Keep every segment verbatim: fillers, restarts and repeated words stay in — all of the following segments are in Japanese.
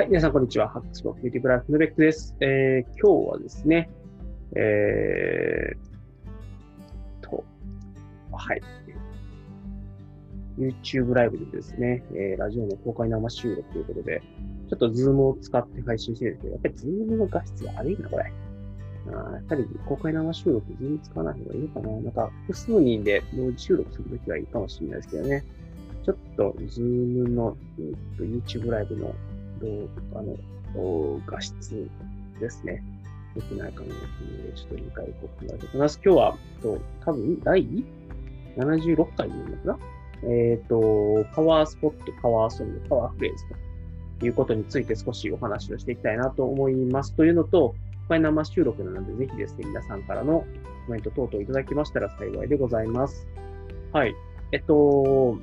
はい、皆さんこんにちは。ハックスポークビューティブライフのベックです。えー、今日はですね、えー、と、はい、YouTube ライブでですね、えー、ラジオの公開生収録ということで、ちょっと Zoom を使って配信してるんですけど、やっぱり Zoom の画質が悪いな、これ。あやっぱり公開生収録、Zoom 使わない方がいいかな。なんか複数人で同時収録するときはいいかもしれないですけどね。ちょっと Zoom の、えー、YouTube ライブの動画の画質ですね。良くないかなというので、ちょっと理解を考えていきます。今日は、と多分、だいななじゅうろっかいになるのかな、えっ、ー、と、パワースポット、パワーソング、パワーフレーズということについて少しお話をしていきたいなと思います。というのと、今回生収録なので、ぜひですね、皆さんからのコメント等々いただきましたら幸いでございます。はい。えっと、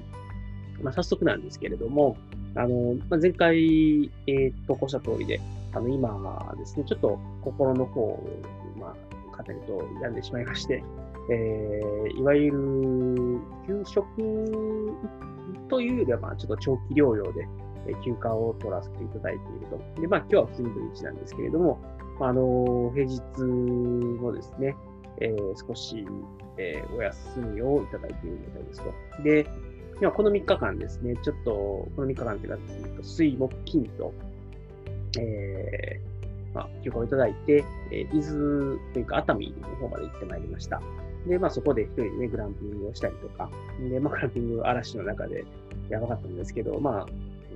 まあ、早速なんですけれども、あの、まあ、前回、えー、投稿した通りで、あの、今はですね、ちょっと心の方を、まあ、語ると病んでしまいまして、えー、いわゆる、休職というよりは、まあ、ちょっと長期療養で、休暇を取らせていただいていると。で、まあ、今日は普通に土日なんですけれども、あの、平日もですね、えー、少し、えー、お休みをいただいているみたいですと。で、今このみっかかんですね、ちょっと、このみっかかんというか、水、木、金と、えー、まあ、休暇をいただいて、えー、伊豆というか熱海の方まで行ってまいりました。で、まあそこで一人でね、グランピングをしたりとか、で、まあグランピング嵐の中でやばかったんですけど、まあ、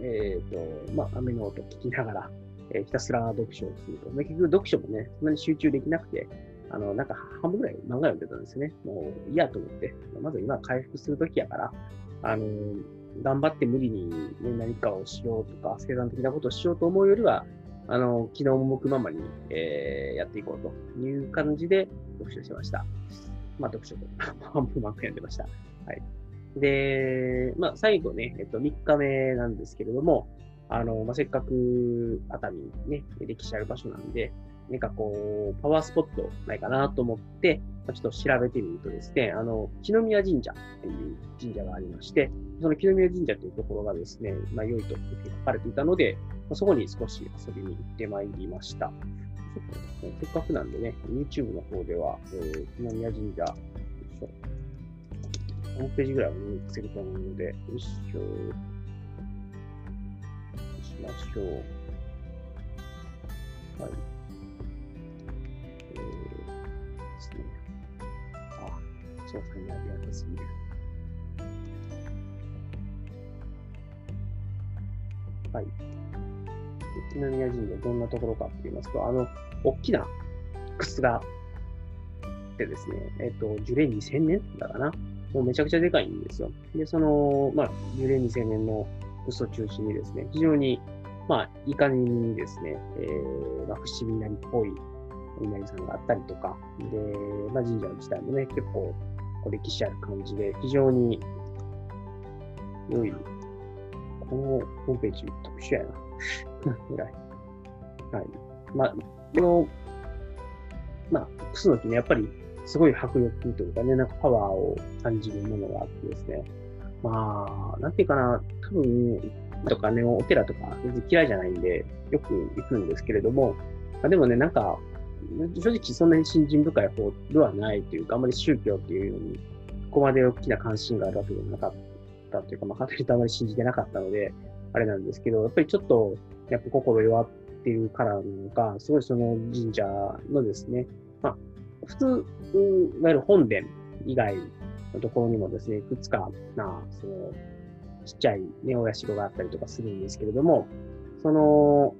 えっ、ー、と、まあ雨の音を聞きながら、えー、ひたすら読書をすると。結局読書もね、そんなに集中できなくて、あの、なんか半分ぐらい漫画読んでたんですよね。もう嫌と思って、まず今回復する時やから、あの、頑張って無理に、ね、何かをしようとか、生産的なことをしようと思うよりは、あの、昨日も向くままに、えー、やっていこうという感じで読書してました。まあ、読書と、半分漫画読んでました。はい。で、まあ、最後ね、えっと、みっかめなんですけれども、あの、まあ、せっかく熱海ね、歴史ある場所なんで、なんかこう、パワースポットないかなと思って、ちょっと調べてみるとですね、あの、木の宮神社っていう神社がありまして、その木の宮神社というところがですね、まあ、良いと書かれていたので、そこに少し遊びに行ってまいりました。ちょっとね、せっかくなんでね、YouTube の方では、えー、木の宮神社、よいしょ、ホームページぐらいは見つけると思うので、よいしょ、しましょう。はい。詳細にありがですね。はい。木の宮神社どんなところかと言いますと、あの大きな楠があってですね、えっと樹齢にせんねんだかな、もうめちゃくちゃでかいんですよ。で、そのまあ樹齢にせんねんの楠を中心にですね、非常にまあいい感じにですね、えー、まあ伏見稲荷っぽい稲荷さんがあったりとか、で、まあ神社自体もね結構歴史ある感じで、非常に良い。このホームページ、特殊やな。ぐらい。はい。まあ、この、まあ、楠の木ね、やっぱり、すごい迫力というかね、なんかパワーを感じるものがあってですね。まあ、なんていうかな、多分、とかね、お寺とか、全然嫌いじゃないんで、よく行くんですけれども、まあ、でもね、なんか、正直そんなに信心深い方ではないというか、あまり宗教というように、ここまで大きな関心があるわけではなかったというか、まあ、語りとあまり信じてなかったので、あれなんですけど、やっぱりちょっと、やっぱ心弱っていうからなのか、すごいその神社のですね、まあ、普通、いわゆる本殿以外のところにもですね、いくつかな、その、ちっちゃいね、お社があったりとかするんですけれども、その、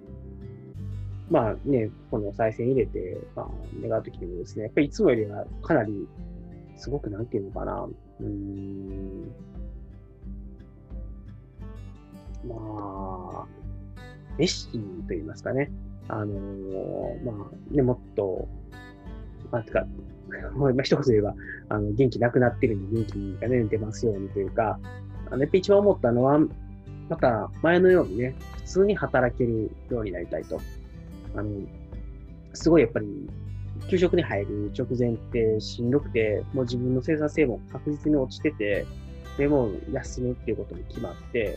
まあね、この再生入れて、まあ、願うときにもですね、やっぱりいつもよりはかなり、すごくなんていうのかな、うーん、まあ、熱心と言いますかね、あのー、まあ、ね、もっと、まあ、てか、一言言えば、あの元気なくなってるんで、元気がね、出ますようにというか、あのやっぱり一番思ったのは、また前のようにね、普通に働けるようになりたいと。あの、すごいやっぱり、給食に入る直前ってしんどくて、もう自分の生産性も確実に落ちてて、でも休むっていうことも決まって、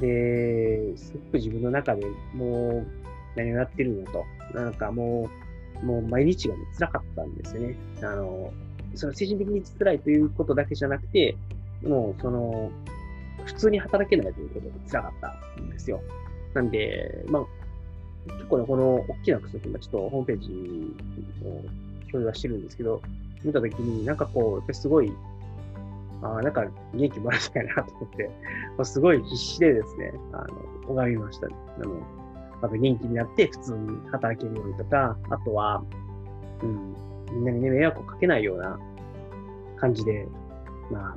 で、すごく自分の中でもう何をやってるのと、なんかもう、もう毎日がね、辛かったんですよね。あの、その精神的に辛いということだけじゃなくて、もうその、普通に働けないということが辛かったんですよ。なんで、まあ、結構ね、この大きな薬、今ちょっとホームページを共有はしてるんですけど、見たときになんかこう、やっぱりすごい、あなんか元気もらいたいなと思って、まあ、すごい必死でですね、あの、拝みましたね。あの、まあ、元気になって普通に働けるようにとか、あとは、うん、みんなにね、迷惑をかけないような感じで、まあ、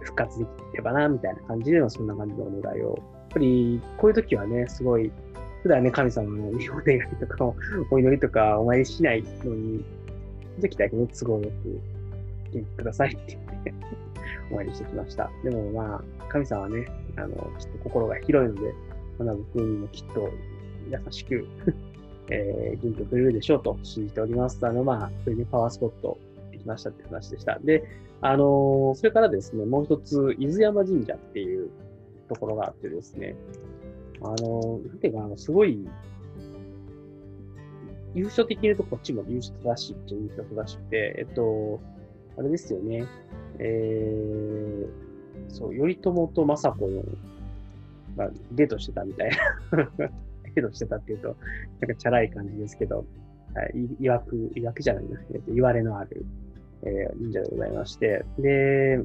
復活できればな、みたいな感じでの、そんな感じのお願いを。やっぱり、こういう時はね、すごい、普段ね、神様のお願いとか、お祈りとか、お参りしないのに、時だけね、都合よく、元気くださいって言って、お参りしてきました。でもまあ、神様はね、あの、ちょっと心が広いので、まあ、僕にもきっと優しく、えー、元気をくれるでしょうと信じております。あの、まあ、そういうね、パワースポットできましたって話でした。で、あの、それからですね、もう一つ、伊豆山神社っていうところがあってですね、あの、なんていうか、あの、すごい、優勝的に言うと、こっちも優勝正しいっていう優勝正しくて、えっと、あれですよね、えー、そう、頼朝と政子の、まあ、デートしてたみたいな。デートしてたっていうと、なんかチャラい感じですけど、いわく、いわくじゃないな、いわれのある、えー、神社でございまして、で、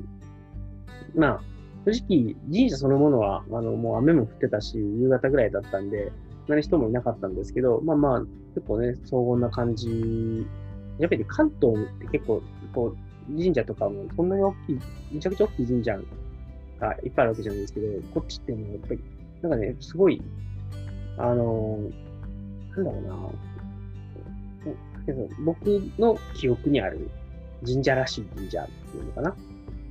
まあ、正直、神社そのものは、あの、もう雨も降ってたし、夕方ぐらいだったんで、そんなに人もいなかったんですけど、まあまあ、結構ね、荘厳な感じ。やっぱり関東って結構、こう、神社とかも、そんなに大きい、めちゃくちゃ大きい神社がいっぱいあるわけじゃないですけど、こっちってもやっぱり、なんかね、すごい、あの、なんだろうな、僕の記憶にある神社らしい神社っていうのかな。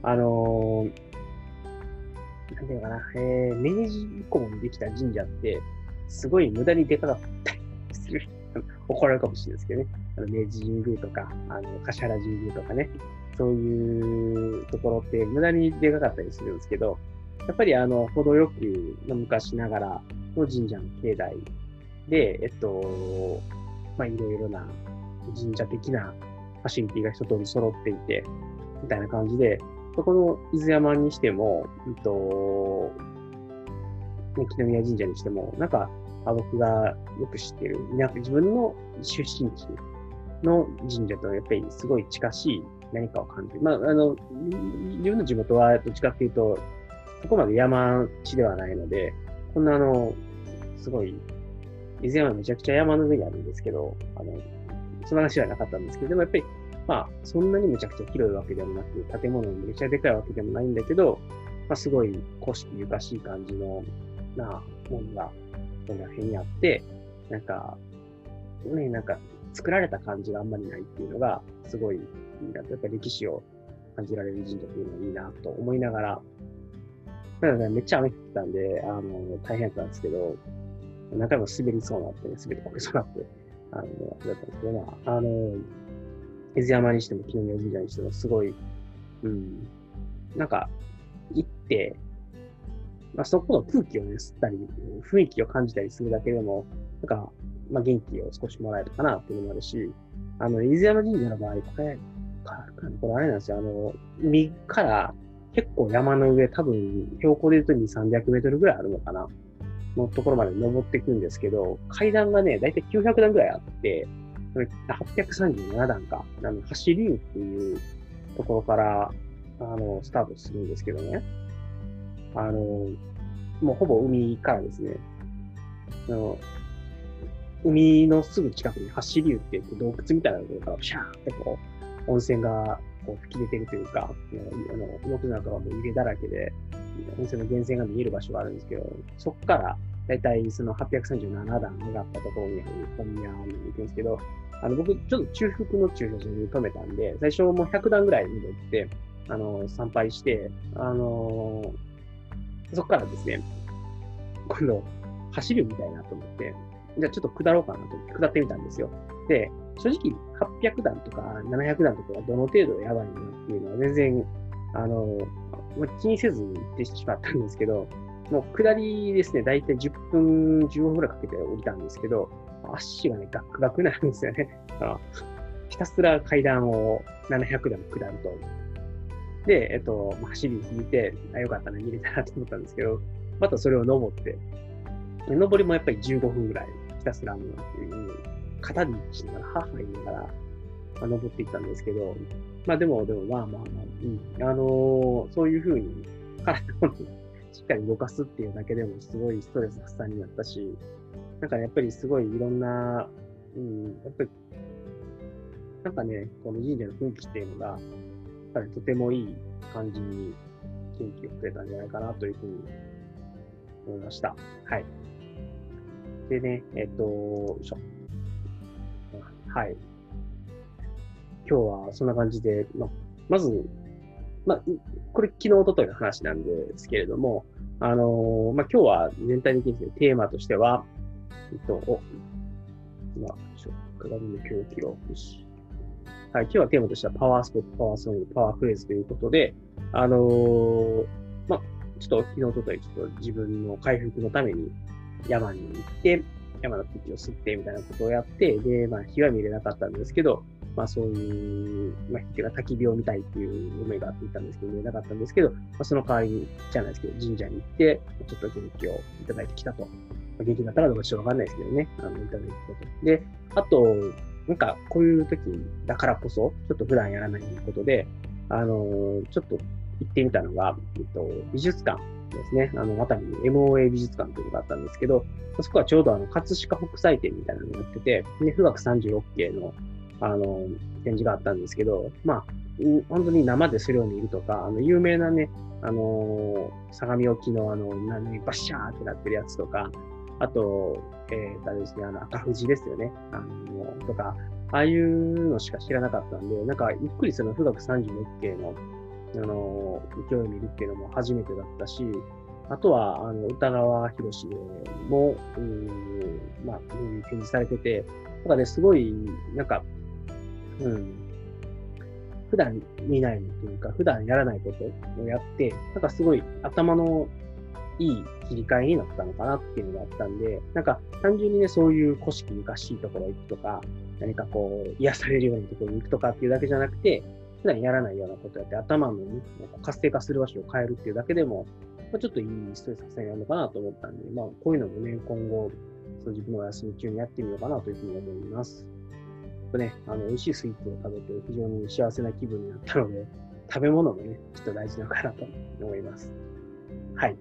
あの、なんていうのかな、えー、明治以降にできた神社って、すごい無駄にでかかったりする。怒られるかもしれないですけどね。あの明治神宮とか、あの、橿原神宮とかね。そういうところって無駄にでかかったりするんですけど、やっぱりあの、程よく昔ながらの神社の境内で、えっと、まあ、いろいろな神社的なファシリティが一通り揃っていて、みたいな感じで、そこの伊豆山にしても、えっと、木の宮神社にしても、なんか、僕がよく知ってる、自分の出身地の神社とやっぱりすごい近しい何かを感じる。まあ、あの、自分の地元はどっちかっていうと、そこまで山地ではないので、こんなあの、すごい、伊豆山はめちゃくちゃ山の上にあるんですけど、あの、その話はなかったんですけど、でもやっぱり、まあ、そんなにめちゃくちゃ広いわけでもなく、建物もめちゃでかいわけでもないんだけど、まあ、すごい古式ゆかしい感じの、なものが、この辺にあって、なんか、ね、なんか、作られた感じがあんまりないっていうのが、すごい、やっぱり歴史を感じられる神社っていうのがいいなと思いながら、なので、めっちゃ雨降ってたんで、あの、大変だったんですけど、何回も滑りそうになってね、滑りこけそうになって、あの、だったんですけど、まあ、あの、伊豆山にしても、木宮神社にしても、すごい、うん、なんか、行って、まあ、そこの空気をね、吸ったり、雰囲気を感じたりするだけでも、なんか、まあ、元気を少しもらえるかなっていうのもあるし、あの、伊豆山神社の場合、これ、これあれなんですよ、あの、右から結構山の上、多分、標高で言うとにせんさんびゃくメートルぐらいあるのかな、のところまで登っていくんですけど、階段がね、だいたいきゅうひゃくだんぐらいあって、それはっぴゃくさんじゅうななだんか、あの、走り湯っていうところから、あの、スタートするんですけどね。あの、もうほぼ海からですね、あの、海のすぐ近くに走り湯って洞窟みたいなところから、シャーってこう、温泉がこう吹き出てるというか、あの、僕なんかはもう湯気だらけで、温泉の源泉が見える場所があるんですけど、そこから、だいたいそのはっぴゃくさんじゅうななだん上がったところに本宮に行くんですけど、あの、僕、ちょっと中腹の駐車場に止めたんで、最初もうひゃくだんぐらいに乗って、あの、参拝して、あの、そこからですね、今度、走るみたいなと思って、じゃあちょっと下ろうかなと思って、下ってみたんですよ。で、正直、はっぴゃくだんとかななひゃくだんとかがどの程度やばいのかっていうのは全然、あの、気にせずに行ってしまったんですけど、もう下りですね、だいたいじゅっぷん、じゅうごふんぐらいかけて降りたんですけど、足がね、ガクガクなんですよね。ひたすら階段をななひゃくども下ると。で、えっと、走り引いて、あ、よかったね、逃げたなと思ったんですけど、またそれを登って、登りもやっぱりじゅうごふんぐらい、ひたすら、肩にしながら、ハーハー言いながら、まあ、登っていったんですけど、まあでも、でもまあまあまあ、うん、あのー、そういうふうに、体をしっかり動かすっていうだけでも、すごいストレス発散になったし、なんか、ね、やっぱりすごいいろんな、うん、やっぱり、なんかね、この神社の雰囲気っていうのが、やっぱりとてもいい感じに元気をくれたんじゃないかなというふうに思いました。はい。でね、えっと、よいしょ。はい。今日はそんな感じで、ま、まず、ま、これ昨日おとといの話なんですけれども、あのー、ま、今日は全体的にですね、テーマとしては、えっと、お、ま、よいしょ。鏡の狂気を。はい、今日はテーマとしてはパワースポット、パワーソング、パワーフレーズということで、あのー、まあ、ちょっと昨日おとといちょっと自分の回復のために山に行って、山の空気を吸ってみたいなことをやって、で、まあ火は見れなかったんですけど、まあそういう、まあ火っていうか焚き火を見たいっていう夢があっていたんですけど、見れなかったんですけど、まあ、その代わりに、じゃないですけど、神社に行って、ちょっと元気をいただいてきたと。元気だったらどうかちょっとわかんないですけどね、あの、いただいてきたと。で、あと、なんか、こういう時だからこそ、ちょっと普段やらないことで、あのー、ちょっと行ってみたのが、えっと、美術館ですね。あの、熱海に エムオーエー 美術館というのがあったんですけど、そこはちょうどあの、葛飾北斎展みたいなのをやってて、で、富嶽三十六景の、あのー、展示があったんですけど、まあ、本当に生でそれを見るとか、あの、有名なね、あのー、相模沖のあの、何、バッシャーってなってるやつとか、あと、えー、あれですね、あの、赤富士ですよね。あの、とか、ああいうのしか知らなかったんで、なんか、ゆっくりその、富嶽三十六景の、あの、勢いを見るっていうのも初めてだったし、あとは、あの、歌川広も、うーん、まあ、展示されてて、なんかね、すごい、なんか、うん、普段見ないというか、普段やらないことをやって、なんかすごい頭の、いい切り替えになったのかなっていうのがあったんで、なんか単純にね、そういう古式ゆかしいところに行くとか、何かこう、癒されるようなところに行くとかっていうだけじゃなくて、普段やらないようなことやって、頭のね、活性化する場所を変えるっていうだけでも、まあ、ちょっといいストレス発散になるのかなと思ったんで、まあ、こういうのもね、今後、そう自分のお休み中にやってみようかなというふうに思います。とね、あの、美味しいスイーツを食べて、非常に幸せな気分になったので、食べ物もね、きっと大事なのかなと思います。はい。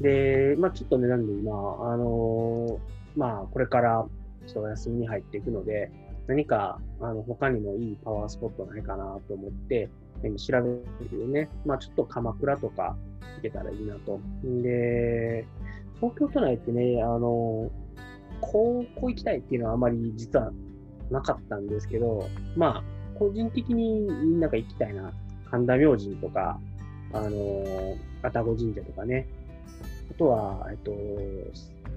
で、まぁ、あ、ちょっとね、なんで今、あのー、まぁ、あ、これから、ちょっとお休みに入っていくので、何か、あの、他にもいいパワースポットないかなと思って、調べてるよね。まぁ、あ、ちょっと鎌倉とか行けたらいいなと。で、東京都内ってね、あのー、こう、こう行きたいっていうのはあまり実はなかったんですけど、まぁ、あ、個人的になんか行きたいな。神田明神とか、あのー、愛宕神社とかね。あとは、えっと、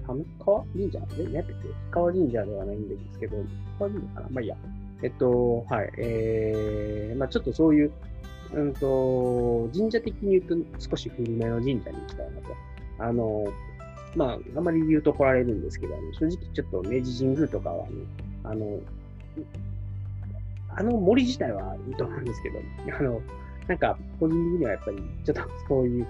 寒川神社え何やったっけ川神社ではないんですけど、川神社かなまあいいや。えっと、はい。えー、まあちょっとそういう、うんと、神社的に言うと少し古めの神社に行きたいなと。あの、まああまり言うと怒られるんですけど、正直ちょっと明治神宮とかは、ね、あの、あの森自体はいいと思うんですけど、あの、なんか個人的にはやっぱりちょっとそういう、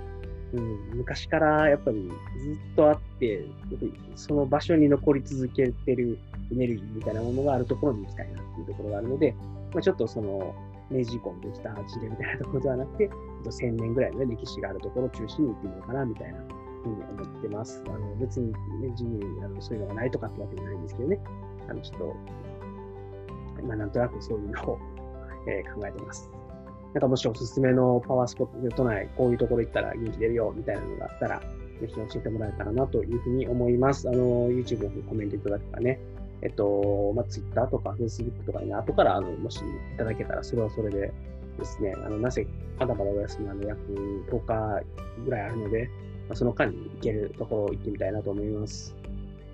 うん、昔からやっぱりずっとあって、やっぱりその場所に残り続けてるエネルギーみたいなものがあるところに行きたいなっていうところがあるので、まあ、ちょっとその明治以降にできた神社みたいなところではなくて、せんねんぐらいの歴史があるところを中心に行ってみようかなみたいなふうに思ってます。あの別に、ね、自由にあのそういうのがないとかってわけじゃないんですけどね、あのちょっと、まあ、なんとなくそういうのを、えー、考えてます。なんかもしおすすめのパワースポットで都内、こういうところ行ったら元気出るよみたいなのがあったら、ぜひ教えてもらえたらなというふうに思います。あの、YouTube の方にコメントいただけたらね、えっと、まあ、Twitter とか Facebook とかに、ね、後から、あの、もしいただけたら、それはそれでですね、あの、なぜ、まだまだお休みなので、約とおかぐらいあるので、まあ、その間に行けるところ行ってみたいなと思います。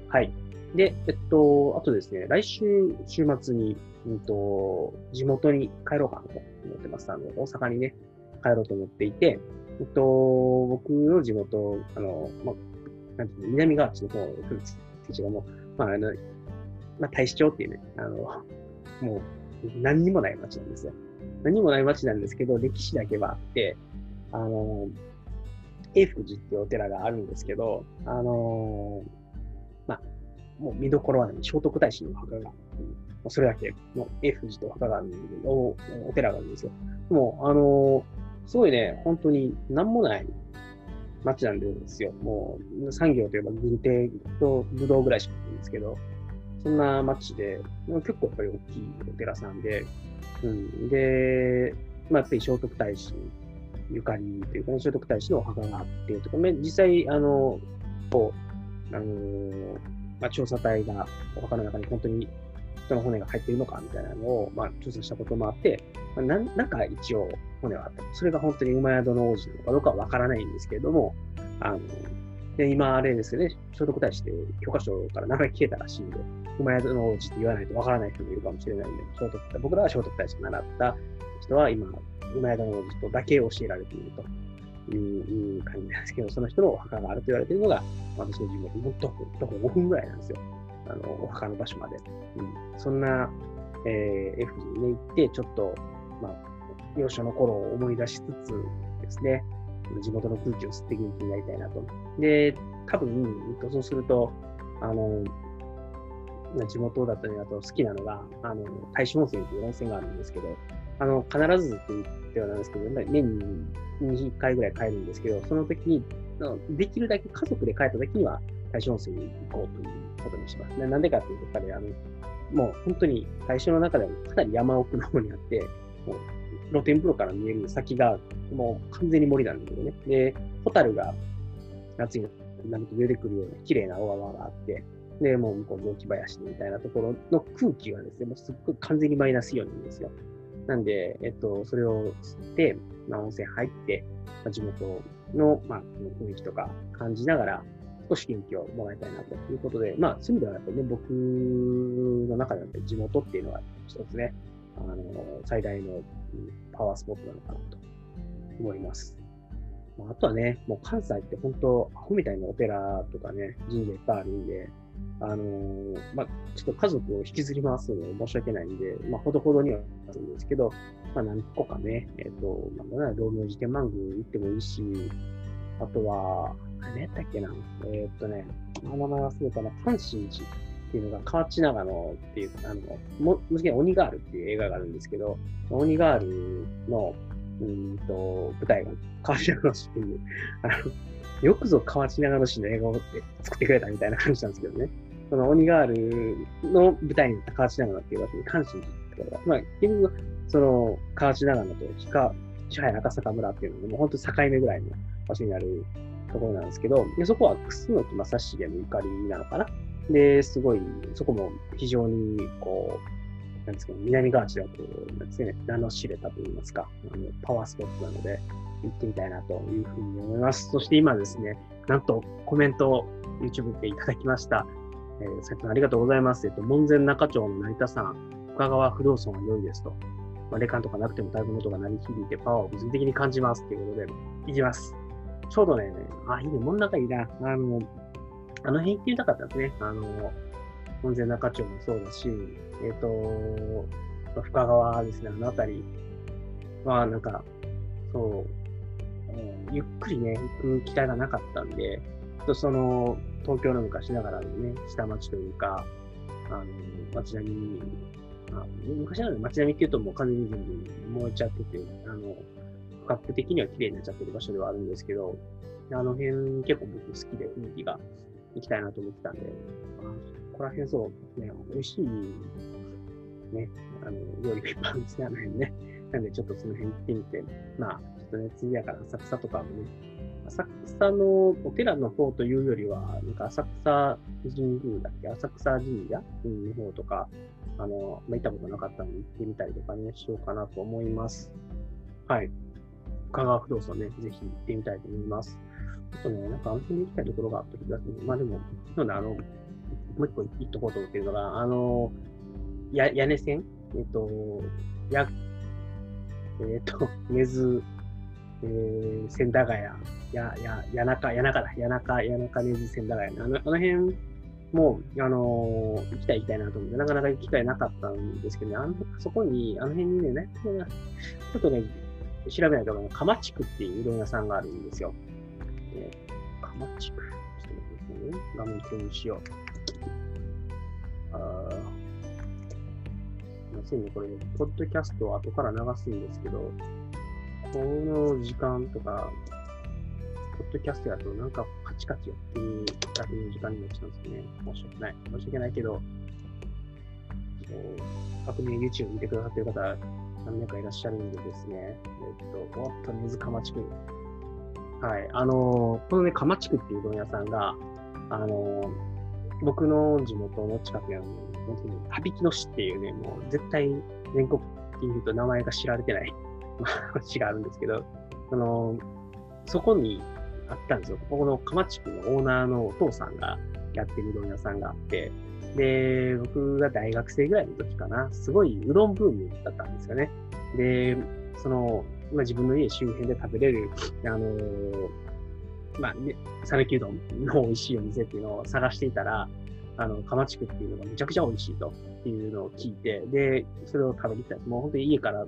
はい。で、えっと、あとですね、来週、週末に、うんと、地元に帰ろうかなと思ってます。あの、大阪にね、帰ろうと思っていて、えっと、僕の地元、あの、まあ、なんていうの、南側地の方ですが、もう、まあ、あの、まあ、大志町っていうね、あの、もう、何にもない町なんですよ。何もない町なんですけど、歴史だけはあって、あの、永福寺っていうお寺があるんですけど、あの、まあ、もう見どころはね、聖徳太子の墓が、それだけ、もう永福寺とお墓があるお寺があるんですよ。もう、あの、すごいね、本当に何もない町なんですよ。もう、産業といえば軍手とぶどうぐらいしかないんですけど、そんな町で、結構やっぱり大きいお寺さんで、うん、で、まあ、やっぱり聖徳太子ゆかりというか、ね、聖徳太子のお墓があってとか、実際、あの、こう、あの、まあ、調査隊がお墓の中に本当に人の骨が入っているのかみたいなのを、まあ、調査したこともあって、まあ、な, なんか一応骨はあった。それが本当に馬宿の王子のかどうかはわからないんですけれども、あの、で、今あれですよね、聖徳太子って教科書から名前消えたらしいんで、馬宿の王子って言わないとわからない人もいるかもしれないんで、聖徳僕らは聖徳太子を習った人は今、馬宿の王子とだけ教えられているという感じなんですけど、その人のお墓があると言われているのが、私の地元の徒歩ごふんぐらいなんですよ。あの、お墓の場所まで。うん、そんな、えー、F に、ね、行って、ちょっと、まあ、幼少の頃を思い出しつつですね、地元の空気を吸って元気になりたいなと。で、多分、そうすると、あの、地元だったりだと好きなのが、あの、大志温泉という温泉があるんですけど、あの、必ずって言ってはなんですけど、年ににかいぐらい帰るんですけど、その時に、できるだけ家族で帰った時には、大志温泉に行こうということにします。なんでかっていうと、やっぱりあの、もう本当に大志の中でもかなり山奥の方にあって、もう露天風呂から見える先がもう完全に森なんですよね。で、ホタルが夏になると出てくるような綺麗な大泡があって、で、もう向こう雑木林みたいなところの空気がですね、もうすっごい完全にマイナスイオンなんですよ。なんで、えっと、それを吸って、まあ、温泉入って、まあ、地元の、まあ、雰囲気とか感じながら、少し元気をもらいたいなということで、まあ、そういう意味ではやっぱりね、僕の中では地元っていうのが一つね、あの、最大のパワースポットなのかなと思います。あとはね、もう関西って本当、アホみたいなお寺とかね、神社いっぱいあるんで、あの、まあ、ちょっと家族を引きずり回すのは申し訳ないんで、まあ、ほどほどにはあるんですけど、まあ、何個かね、えっと、なんだろうな、道明寺天満宮行ってもいいし、あとは、何やったっけな、えー、っとね、名前忘れたな、関心寺っていうのが、河内長野っていう、あの、も、もしかに鬼ガールっていう映画があるんですけど、鬼ガールの、うーんと、舞台が河内長野市っていう、あの、よくぞ河内長野市の映画を作ってくれたみたいな感じなんですけどね。その鬼ガールの舞台になった河内長野っていう場所に関心寺っていうのが、まあ、結局、その、河内長野とひか、支配赤坂村っていうのが、もう本当境目ぐらいの場所にある、ところなんですけど、でそこは楠木正成のゆかりなのかな。で、すごい、そこも非常に、こう、なんですけど、南側地だと、なんですね、名の知れたといいますか、あのパワースポットなので、行ってみたいなというふうに思います。そして今ですね、なんとコメントを YouTube でいただきました。えー、斉藤さんありがとうございます。えっと、門前仲町の成田さん、深川不動尊は良いですと。まあ、霊感とかなくても太鼓の音が鳴り響いてパワーを物理的に感じますということで、行きます。ちょうどね、あ、いいね、真ん中いいな。あの、あの辺行ってみたかったですね。あの、門前仲町もそうだし、えっ、ー、と、深川ですね、あの辺りは、なんか、そう、えー、ゆっくりね、行く機会がなかったんで、その、東京の昔ながらのね、下町というか、あの、町並み、あ昔ながらの町並みっていうともう完全に全部燃えちゃってて、あの、カップ的には綺麗になっちゃってる場所ではあるんですけど、あの辺結構僕好きで雰囲気が行きたいなと思ってたんで、ここら辺そうね、美味しいね、あの、料理がいっぱいあるんですね、あの辺ね。なんでちょっとその辺行ってみて、まあ、ちょっとね、次だから浅草とかもね、浅草のお寺の方というよりは、なんか浅草神宮だっけ、浅草神社の方とか、あの、まあ、行ったことなかったので行ってみたりとかね、しようかなと思います。はい。深川不動尊ね、ぜひ行ってみたいと思います。あとね、なんかあの辺に行きたいところがあった気がする。まあでも、そうね、あの、もう一個行っとこうと思ってるのが、あの、や屋根線えっと、や、えっと、根津、えー、千駄ヶ谷、や、や、谷中、谷中だ、谷中、谷中根津、千駄ヶ谷、あの、あの辺も、あのー、行きたい行きたいなと思って、なかなか行く機会なかったんですけどね、あの、そこに、あの辺にね、ちょっとね、調べないと、ね、鎌地区っていううどん屋さんがあるんですよ。えー、鎌地区。画面共有しよう。あー、すいませんね、これね、ポッドキャストを後から流すんですけど、この時間とか、ポッドキャストやとなんかカチカチやってるだけの時間になっちゃうんですよね。申し訳ない。申し訳ないけど、確認 YouTube 見てくださってる方、何名かいらっしゃるんでですね、えっと、おっと、根津鎌地区。はい。あのー、このね、鎌地区っていううどん屋さんが、あのー、僕の地元の近くにある、本当に、たびきの市っていうね、もう絶対全国っていうと名前が知られてない市があるんですけど、あのー、そこにあったんですよ。ここの鎌地区のオーナーのお父さんがやってるうどん屋さんがあって、で、僕が大学生ぐらいの時かな、すごいうどんブームだったんですよね。で、その、まあ、自分の家周辺で食べれる、あのー、まあ、ね、讃岐うどんの美味しいお店っていうのを探していたら、あの、鎌地区っていうのがめちゃくちゃ美味しいというのを聞いて、で、それを食べに来たんです。もう本当に家から、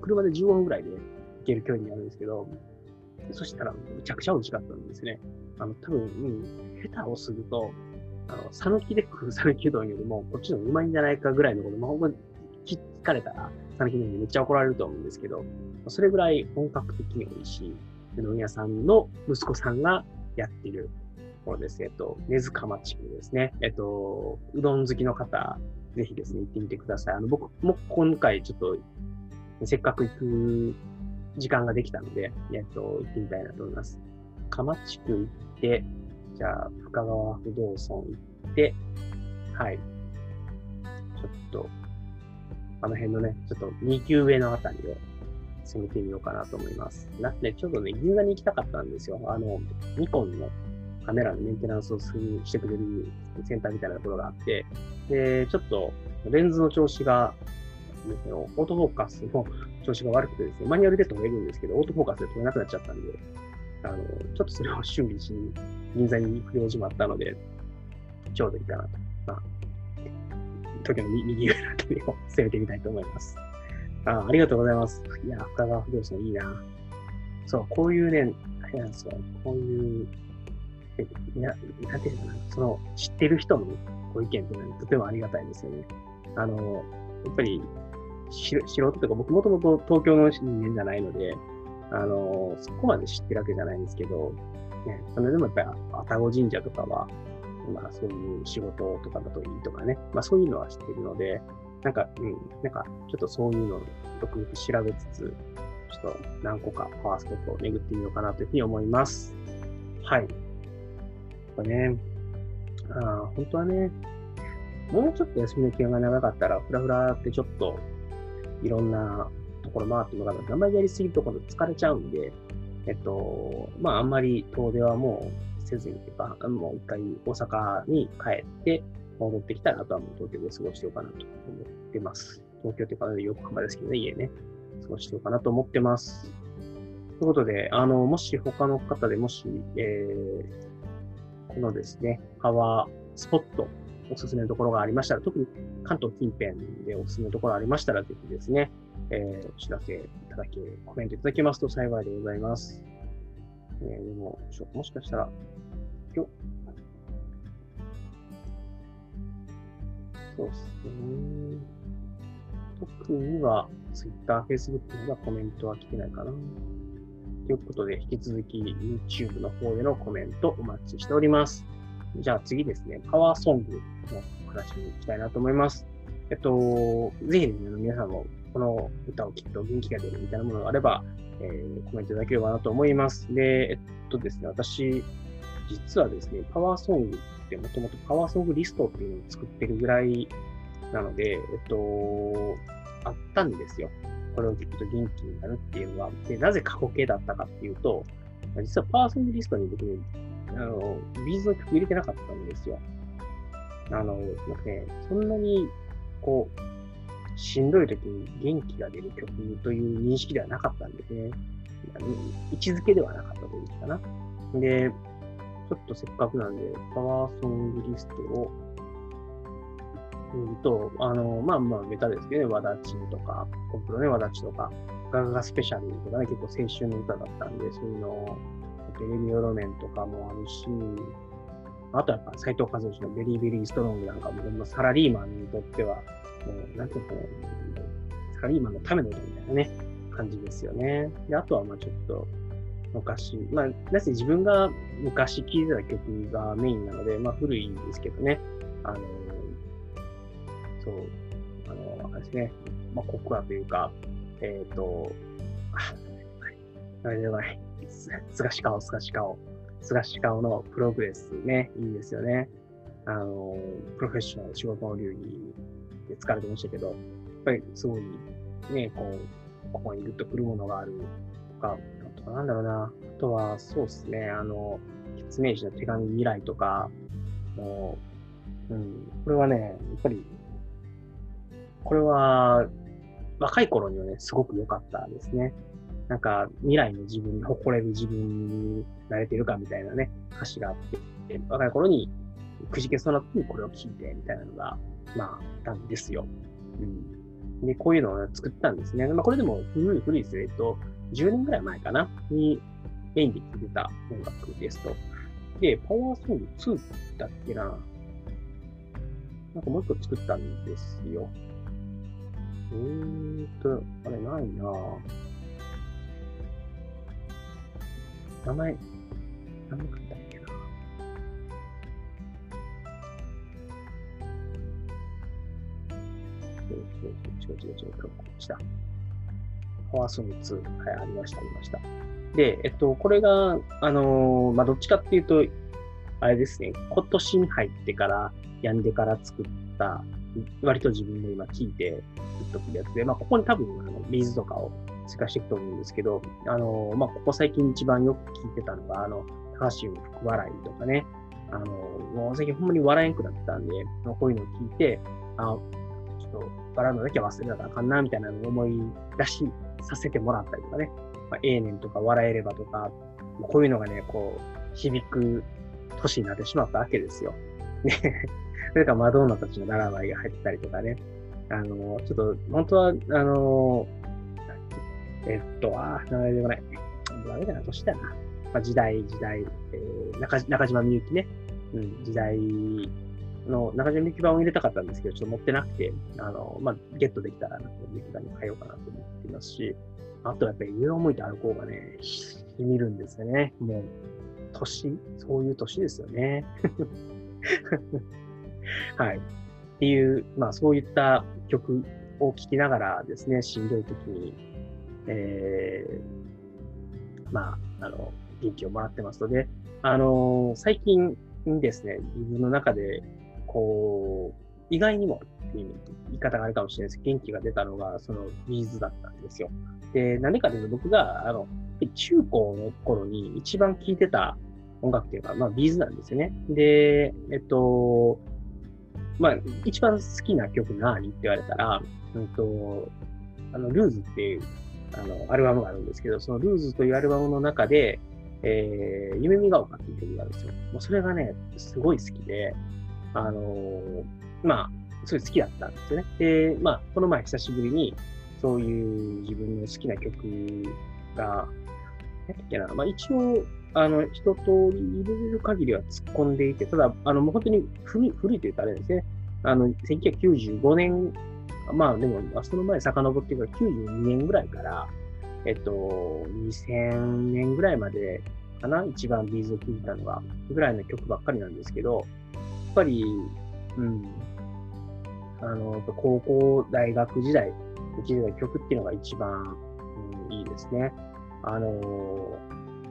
車でじゅうごふんぐらいで行ける距離にあるんですけど、そしたらめちゃくちゃ美味しかったんですね。あの、多分、うん、下手をすると、あの、讃岐で食う讃岐うどんよりも、こっちのうまいんじゃないかぐらいのこと、まあ、ほんまに聞かれたら、讃岐うどんにめっちゃ怒られると思うんですけど、それぐらい本格的に美味しいうどん屋さんの息子さんがやってるところです。えっと、根津鎌地区ですね。えっと、うどん好きの方、ぜひですね、行ってみてください。あの、僕も今回ちょっと、せっかく行く時間ができたので、えっと、行ってみたいなと思います。鎌地区行って、じゃあ、深川不動尊行って、はい。ちょっと、あの辺のね、ちょっとに級上のあたりを、攻めてみようかなと思います。なって、ちょっとね、銀座に行きたかったんですよ。あの、ニコンのカメラのメンテナンスをするしてくれるセンターみたいなところがあって、で、ちょっとレンズの調子が、ね、オートフォーカスの調子が悪くてですね、マニュアルで撮れるんですけど、オートフォーカスで撮れなくなっちゃったんで、あの、ちょっとそれを修理しに銀座に行く用事もあったので、ちょうどいいかなと。まあ、時の右上のあたりを攻めてみたいと思います。あ, ありがとうございます。いや、深川不動産いいな。そう、こういうね、あれなんですよ。こういう、え、な、なんていうかな、その、知ってる人のご意見っていうのはとてもありがたいですよね。あの、やっぱり、素人とか、僕もともと東京の人間じゃないので、あの、そこまで知ってるわけじゃないんですけど、ね、それでもやっぱり、愛宕神社とかは、まあ、そういう仕事とかだといいとかね、まあ、そういうのは知ってるので、なんか、うん、なんか、ちょっとそういうのをよくよく調べつつ、ちょっと何個かパワースポットを巡ってみようかなというふうに思います。はい。これね、あ、本当はね、もうちょっと休みの期間が長かったら、ふらふらってちょっと、いろんなところ回ってもらうのが、あんまりやりすぎるところ疲れちゃうんで、えっと、まあ、あんまり遠出はもうせずにとか、もう一回大阪に帰って、戻ってきたら、あとはもう東京で過ごしておかなと思ってます。東京というか、横浜ですけどね、家ね、過ごしておかなと思ってます。ということで、あの、もし他の方でもし、えー、このですね、パワースポット、おすすめのところがありましたら、特に関東近辺でおすすめのところありましたら、ぜひですね、えー、お知らせいただけ、コメントいただけますと幸いでございます。えー、でも、もしかしたら、今日、そうですね。特には Twitter、Facebook の方がコメントは来てないかな。ということで、引き続き YouTube の方でのコメントお待ちしております。じゃあ次ですね、パワーソングのお話に行きたいなと思います。えっと、ぜひ、ね、皆さんもこの歌を聴くと元気が出るみたいなものがあれば、えー、コメントいただければなと思います。で、えっとですね、私、実はですね、パワーソングってもともとパワーソングリストっていうのを作ってるぐらいなので、えっと、あったんですよ。これを聞くと元気になるっていうのは。で、なぜ過去形だったかっていうと、実はパワーソングリストに僕ね、あの、ビーズの曲入れてなかったんですよ。あの、なんかね、そんなに、こう、しんどい時に元気が出る曲という認識ではなかったんですね。位置づけではなかったというかな。で、ちょっとせっかくなんで、パワーソングリストを見ると、あの、まあまあ、ベタですけどね、わだちとか、コンプロね、わだちとか、ガガガスペシャルとかね、結構青春の歌だったんで、そういうのを、エレミオロメンとかもあるし、あとやっぱ斉藤和義のベリーベリーストロングなんかも、もうサラリーマンにとっては、もう、なんていうか、サラリーマンのための歌みたいなね、感じですよね。で、あとはまあちょっと、昔、まあ、なぜ自分が昔聴いてた曲がメインなので、まあ古いんですけどね、あの、そう、あの、あれですね、まあ告白というか、えっ、ー、と、あ、あれじゃない、すがし顔、すがし顔、すがし顔のプログレスね、いいですよね。あの、プロフェッショナル、仕事の流儀で疲れてましたけど、やっぱりすごい、ね、こう、ここにグッとくるものがあるとか、なんだろうな。あとは、そうですね。あの、結明寺の手紙未来とか、もう、うん、これはね、やっぱり、これは、若い頃にはね、すごく良かったですね。なんか、未来の自分に誇れる自分になれてるかみたいなね、歌詞があって、若い頃にくじけそうな時にこれを聴いて、みたいなのが、まあ、あったんですよ。うん。で、こういうのを、ね、作ったんですね。まあ、これでも古い古いですよ。えっと、じゅうねんぐらい前かなにメインで聴いてた音楽ですと。で、パワーソングツーだっけな、なんかもう一個作ったんですよ。えーと、あれないなぁ。名前、何だったっけな。違う違う違う違う違う、こっちだ。パワーソングツー、はい、ありました、ありました。で、えっと、これが、あのー、まあ、どっちかっていうと、あれですね、今年に入ってから、やんでから作った、割と自分も今聴いて、作っとくやつで、まあ、ここに多分、あのビーズとかを追加していくと思うんですけど、あのー、まあ、ここ最近一番よく聴いてたのが、あの、高橋優の福笑いとかね、あのー、もう最近ほんまに笑えんくなってたんで、こういうのを聴いて、あ、ちょっと、バラードだけは忘れなきゃあかんな、みたいなのを思い出し、させてもらったりとかね。まあ、永年とか笑えればとか、こういうのがね、こう、響く年になってしまったわけですよ。ね。それからマドンナたちのララバイが入ってたりとかね。あの、ちょっと、本当は、あの、えっと、あ、名前でもない。ダメだな、年だな。まあ、時代、時代、えー、中、中島みゆきね。うん、時代の、中島みゆき版を入れたかったんですけど、ちょっと持ってなくて、あの、まあ、ゲットできたらな、みゆき版に変えようかなと思っていますし、あとやっぱり上を向いて歩こうがね、染みるんですよね。もう、年、そういう年ですよね。はい。っていう、まあそういった曲を聴きながらですね、しんどい時に、えー、まあ、あの、元気をもらってますので、あのー、最近ですね、自分の中で、こう、意外にも、言い方があるかもしれないです。元気が出たのが、その、ビーズだったんですよ。で、何かというと、僕が、あの、中高の頃に一番聴いてた音楽っていうか、まあ、ビーズなんですよね。で、えっと、まあ、一番好きな曲何って言われたら、うんと、あの、ルーズっていう、あの、アルバムがあるんですけど、そのルーズというアルバムの中で、えー、夢見が丘っていう曲があるんですよ。もうそれがね、すごい好きで、あの、まあ、すごい好きだったんですよね。で、まあ、この前久しぶりに、そういう自分の好きな曲が、なんだっけな、まあ一応、あの、一通り入れる限りは突っ込んでいて、ただ、あの、もう本当に古い、古いというとあれですね、あの、せんきゅうひゃくきゅうじゅうごねん、まあでも、その前遡ってからきゅうじゅうにねんぐらいから、えっと、にせんねんぐらいまでかな、一番ビーズを聴いたのが、ぐらいの曲ばっかりなんですけど、やっぱり、うん、あの、高校、大学時代、曲っていうのが一番、うん、いいですね。あの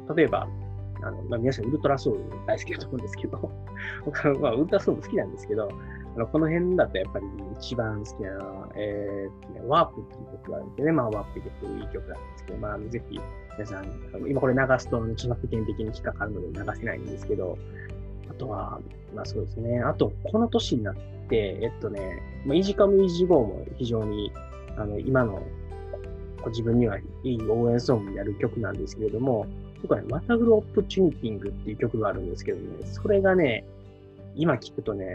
ー、例えば、あの、まあ、皆さんウルトラソウル大好きだと思うんですけど、僕は、まあ、ウルトラソウル好きなんですけど、あのこの辺だとやっぱり一番好きな、えー、ワープっていう曲があるんでね、まあワープって結構いい曲なんですけど、まあぜひ皆さん、今これ流すと著作権的に引っかかるので流せないんですけど、あとは、まあそうですね、あとこの年になって、えっとね、まあ、イージカムイージゴーも非常にあの、今の自分にはいい応援ソングやる曲なんですけれども、僕はね、マタグロップチュンキングっていう曲があるんですけどね、それがね、今聴くとね、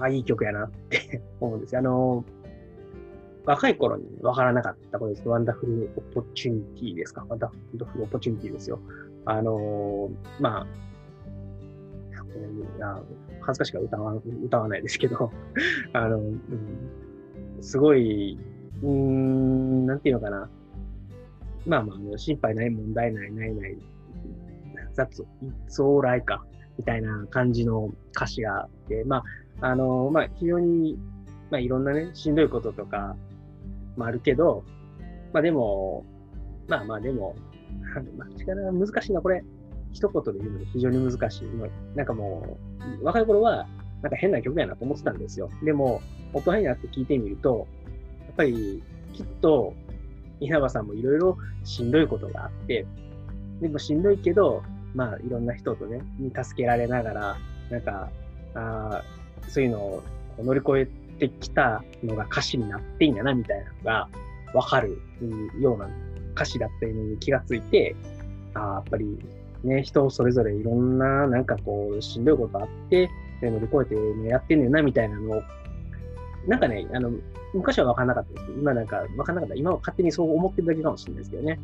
あ、いい曲やなって思うんですよ。あの、若い頃に分からなかったことです。ワンダフルオポチュニティですか。ワンダフルオポチュニティですよ。あの、まあ、恥ずかしくは歌わ、歌わないですけど、あの、うん、すごい、うーん、なんていうのかな。まあまあ、心配ない、問題ない、ないない、that's alrightか、みたいな感じの歌詞があって、まあ、あの、まあ、非常に、まあ、いろんなね、しんどいこととかもあるけど、まあでも、まあまあでも、力が難しいな、これ。一言で言うのが非常に難しい。なんかもう、若い頃は、なんか変な曲やなと思ってたんですよ。でも、大人になって聞いてみると、やっぱり、きっと、稲葉さんもいろいろしんどいことがあって、でもしんどいけど、まあ、いろんな人とね、に助けられながら、なんか、あそういうのを乗り越えてきたのが歌詞になっていいんだな、みたいなのが、わかるような歌詞だったように気がついて、あやっぱり、ね、人それぞれいろんな、なんかこう、しんどいことあって、乗り越えて、ね、やってんねんな、みたいなのを、なんかね、あの、昔は分からなかったですけど、今なんか分からなかった。今は勝手にそう思ってるだけかもしれないですけどね。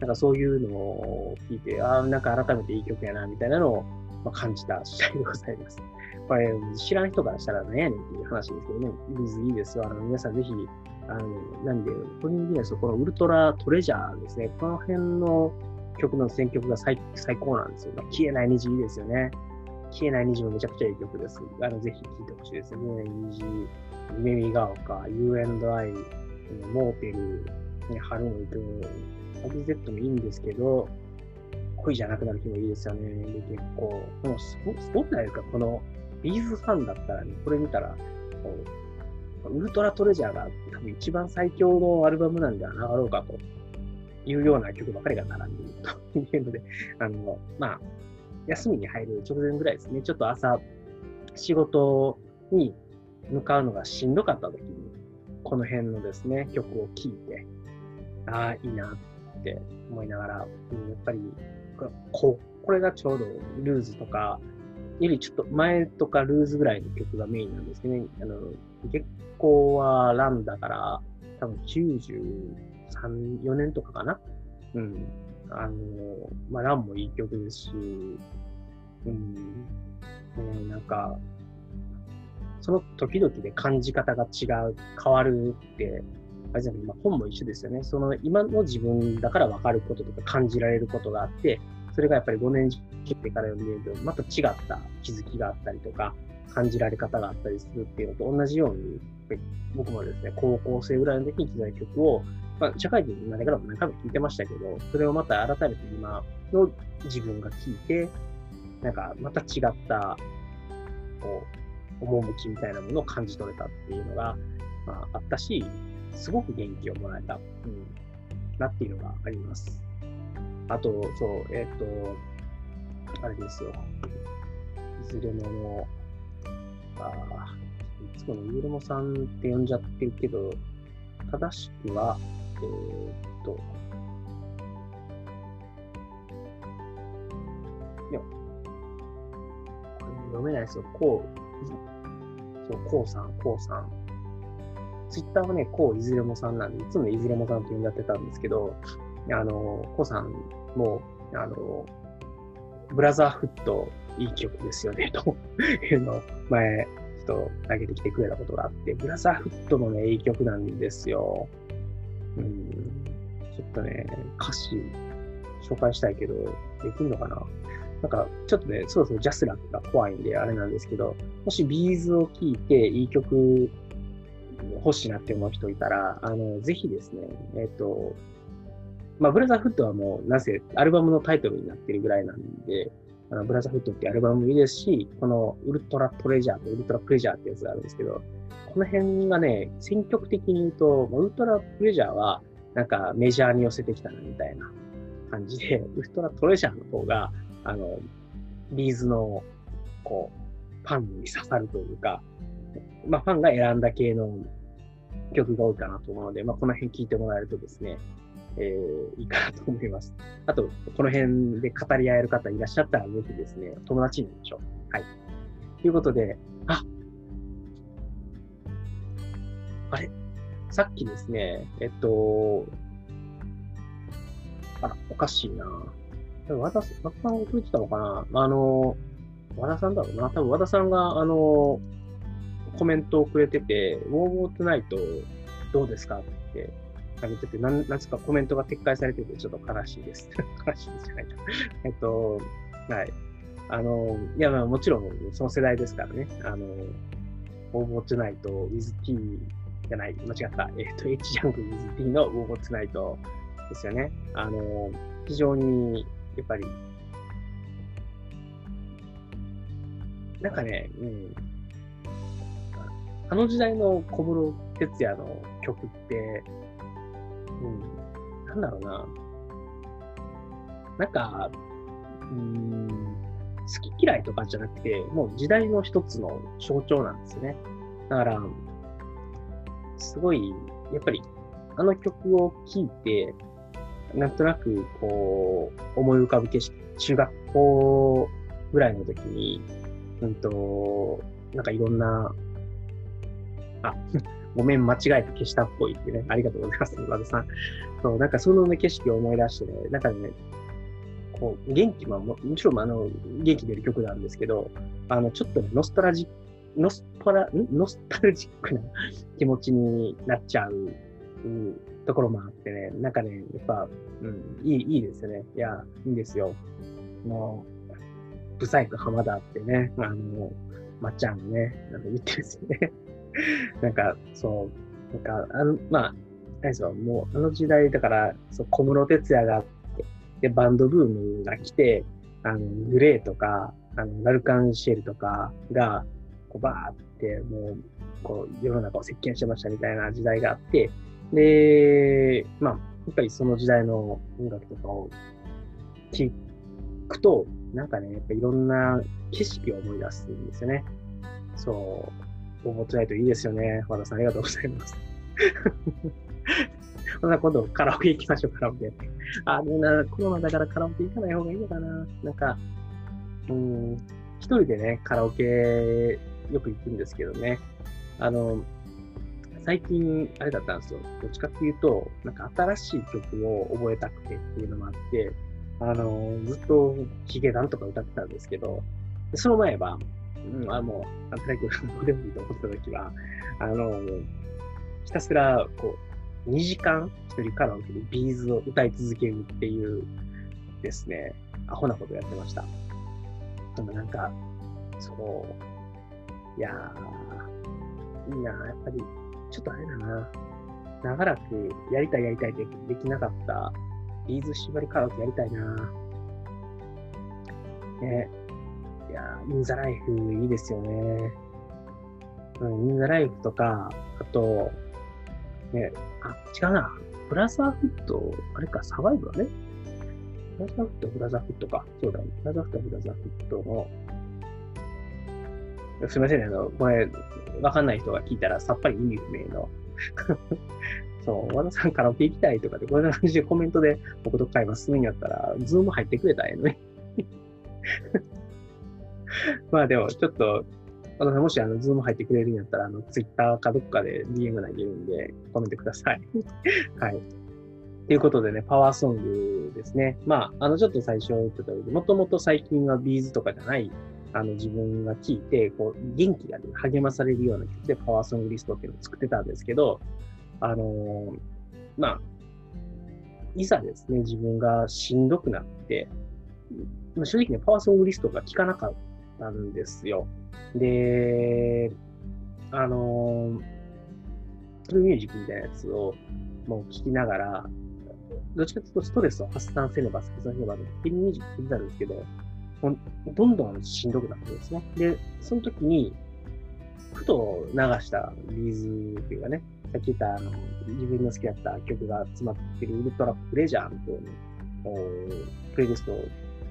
なんかそういうのを聞いて、ああ、なんか改めていい曲やな、みたいなのを、まあ、感じた次第でございます。これ、知らん人からしたら何やねんっていう話ですけどね。It is いいですよ。あの、皆さんぜひ、あの、なんで、個人的にはこのウルトラトレジャーですね。この辺の、曲の選曲が 最, 最高なんですよ。消えない虹いいですよね。消えない虹もめちゃくちゃいい曲です。あのぜひ聴いてほしいですね。虹、夢見が丘、ユーアンドアイ、モーテル、春の行く、サブ Z もいいんですけど、恋じゃなくなる日もいいですよね。で結構、このスポーツないですか、このビーズファンだったら、ね、これ見たら、ウルトラトレジャーが多分一番最強のアルバムなんではなかろうかと。いうような曲ばかりが並んでいるというので、あの、まあ、休みに入る直前ぐらいですね、ちょっと朝、仕事に向かうのがしんどかった時に、この辺のですね、曲を聴いて、ああ、いいなって思いながら、やっぱり、こう、これがちょうどルーズとか、よりちょっと前とかルーズぐらいの曲がメインなんですけどね、あの、月光はランだから、多分きゅうじゅうさん、よねんとかかな。うん。あの、まあ、ランもいい曲ですし、うん。ね、なんか、その時々で感じ方が違う、変わるって、あれじゃない、まあ、本も一緒ですよね。その今の自分だから分かることとか感じられることがあって、それがやっぱりごねん経ってからよねんと、また違った気づきがあったりとか、感じられ方があったりするっていうのと同じように、僕もですね、高校生ぐらいの時に聴いた曲を、まあ、社会人になってからも何回も聴いてましたけど、それをまた改めて今の自分が聴いて、なんかまた違った、こう、趣みたいなものを感じ取れたっていうのが、まあ、あったし、すごく元気をもらえた、うん、なっていうのがあります。あと、そう、えっと、あれですよ。いずれも、あいつものゆるもさんって呼んじゃってるけど、正しくは、えー、っと、いや、読めないですよ。こう、そう、こうさん、こうさん。ツイッターはね、こういずれもさんなんで、いつもいずれもさんって呼んじゃってたんですけど、あの、こうさんも、あの、ブラザーフッドいい曲ですよね、というのを前、と投げてきてくれたことがあって、ブラザーフットのね、いい曲なんですよ。うん。ちょっとね、歌詞紹介したいけど、できるのかな?なんか、ちょっとね、そろそろジャスラックが怖いんで、あれなんですけど、もしビーズを聴いて、いい曲欲しいなって思う人いたら、あの、ぜひですね、えっと、まあ、ブラザーフットはもう、なぜ、アルバムのタイトルになってるぐらいなんで、あのブラザーフットってアルバムもいいですし、このウルトラトレジャーとウルトラプレジャーってやつがあるんですけど、この辺がね、選曲的に言うと、ウルトラプレジャーはなんかメジャーに寄せてきたなみたいな感じで、ウルトラトレジャーの方が、あの、ビーズの、こう、ファンに刺さるというか、まあファンが選んだ系の曲が多いかなと思うので、まあこの辺聴いてもらえるとですね、えー、いいかなと思います。あと、この辺で語り合える方いらっしゃったら、ぜひですね、友達になりましょう。はい。ということで、ああれさっきですね、えっと、あら、おかしいな。和田さん、和田さん遅れてたのかなあの、和田さんだろうな。多分和田さんが、あの、コメントをくれてて、ウォーウォートナイトどうですかってあげてて、なんですかコメントが撤回されてて、ちょっと悲しいです。悲しいですじゃないか。えっと、はい。あの、いや、まあもちろん、その世代ですからね。あの、ウォーウォートナイト、ウィズティーじゃない、間違った。えっと、H ジャングルウィズティーのウォーウォートナイトですよね。あの、非常に、やっぱり、なんかね、うん。あの時代の小室哲哉の曲って、うん、なんだろうな。なんか、うん、好き嫌いとかじゃなくて、もう時代の一つの象徴なんですよね。だから、すごい、やっぱり、あの曲を聴いて、なんとなく、こう、思い浮かぶ景色、中学校ぐらいの時に、うんと、なんかいろんな、あ、ごめん、間違えて消したっぽいってね。ありがとうございます、和田さん。そう、なんかそのね、景色を思い出してね、なんかね、こう、元気、まあ、もちろん、あの、元気出る曲なんですけど、あの、ちょっとね、ノストラジック、ノスパラ、ノスタルジックな気持ちになっちゃう、うん、ところもあってね、なんかね、やっぱ、うん、いい、いいですよね。いや、いいんですよ。もう、ブサイク浜田ってね、あの、まっちゃんがね、なんか言ってるんですよね。なんか、そう、なんか、あの、まあ、何ですよ、もう、あの時代、だから、そう小室哲哉があって、で、バンドブームが来て、あの、グレーとか、あの、ラルカンシェルとかが、こう、バーって、もう、こう、世の中を席巻してましたみたいな時代があって、で、まあ、やっぱりその時代の音楽とかを聴くと、なんかね、やっぱいろんな景色を思い出すんですよね。そう。思ってないといいですよね。和田さん、ありがとうございます。今度カラオケ行きましょう、カラオケ。あ、みんなコロナだからカラオケ行かない方がいいのかな。なんか、うん、一人でね、カラオケよく行くんですけどね。あの、最近、あれだったんですよ。どっちかっていうと、なんか新しい曲を覚えたくてっていうのもあって、あの、ずっとヒゲダンとか歌ってたんですけど、その前は、うん、あもう、あんただけどうでもいいと思ったときは、あの、ひたすら、こう、にじかん、一人カラオケでビーズを歌い続けるっていうですね、アホなことやってました。でもなんか、そう、いやー、いいな、やっぱり、ちょっとあれだな、長らくやりたいやりたいってできなかった、ビーズ縛りカラオケやりたいな。ねいやー、インザライフいいですよね。うん、インザライフとか、あと、ね、あ、違うな。ブラザーフット、あれか、サバイブだね。ブラザーフット、ブラザーフットか。そうだね。ブラザーフット、ブラザーフットの、すいませんね、あの、これ、わかんない人が聞いたらさっぱり意味不明の。そう、和田さんカラオケ行きたいとかで、こんな感じでコメントで、僕と会話進むんやったら、ズーム入ってくれたらええのね。まあでも、ちょっと、もしあの、ズーム入ってくれるんやったら、あの、ツイッターかどっかで ディーエム 投げるんで、コメントください。はい。ということでね、パワーソングですね。まあ、あの、ちょっと最初言ってたように、もともと最近はビーズとかじゃない、あの、自分が聴いて、こう、元気が、ね、励まされるような曲でパワーソングリストっていうのを作ってたんですけど、あのー、まあ、いざですね、自分がしんどくなって、正直ね、パワーソングリストが効かなかった。なんですよ。で、あの、フルミュージックみたいなやつをもう聴きながら、どっちかというとストレスを発散せねば、発散せねば、フルミュージック聴いてたんですけど、どんどんしんどくなってですね。で、その時に、ふと流したビーズっていうかね、さっき言ったあの自分の好きだった曲が詰まってるウルトラプレジャーの方に、プレイリストを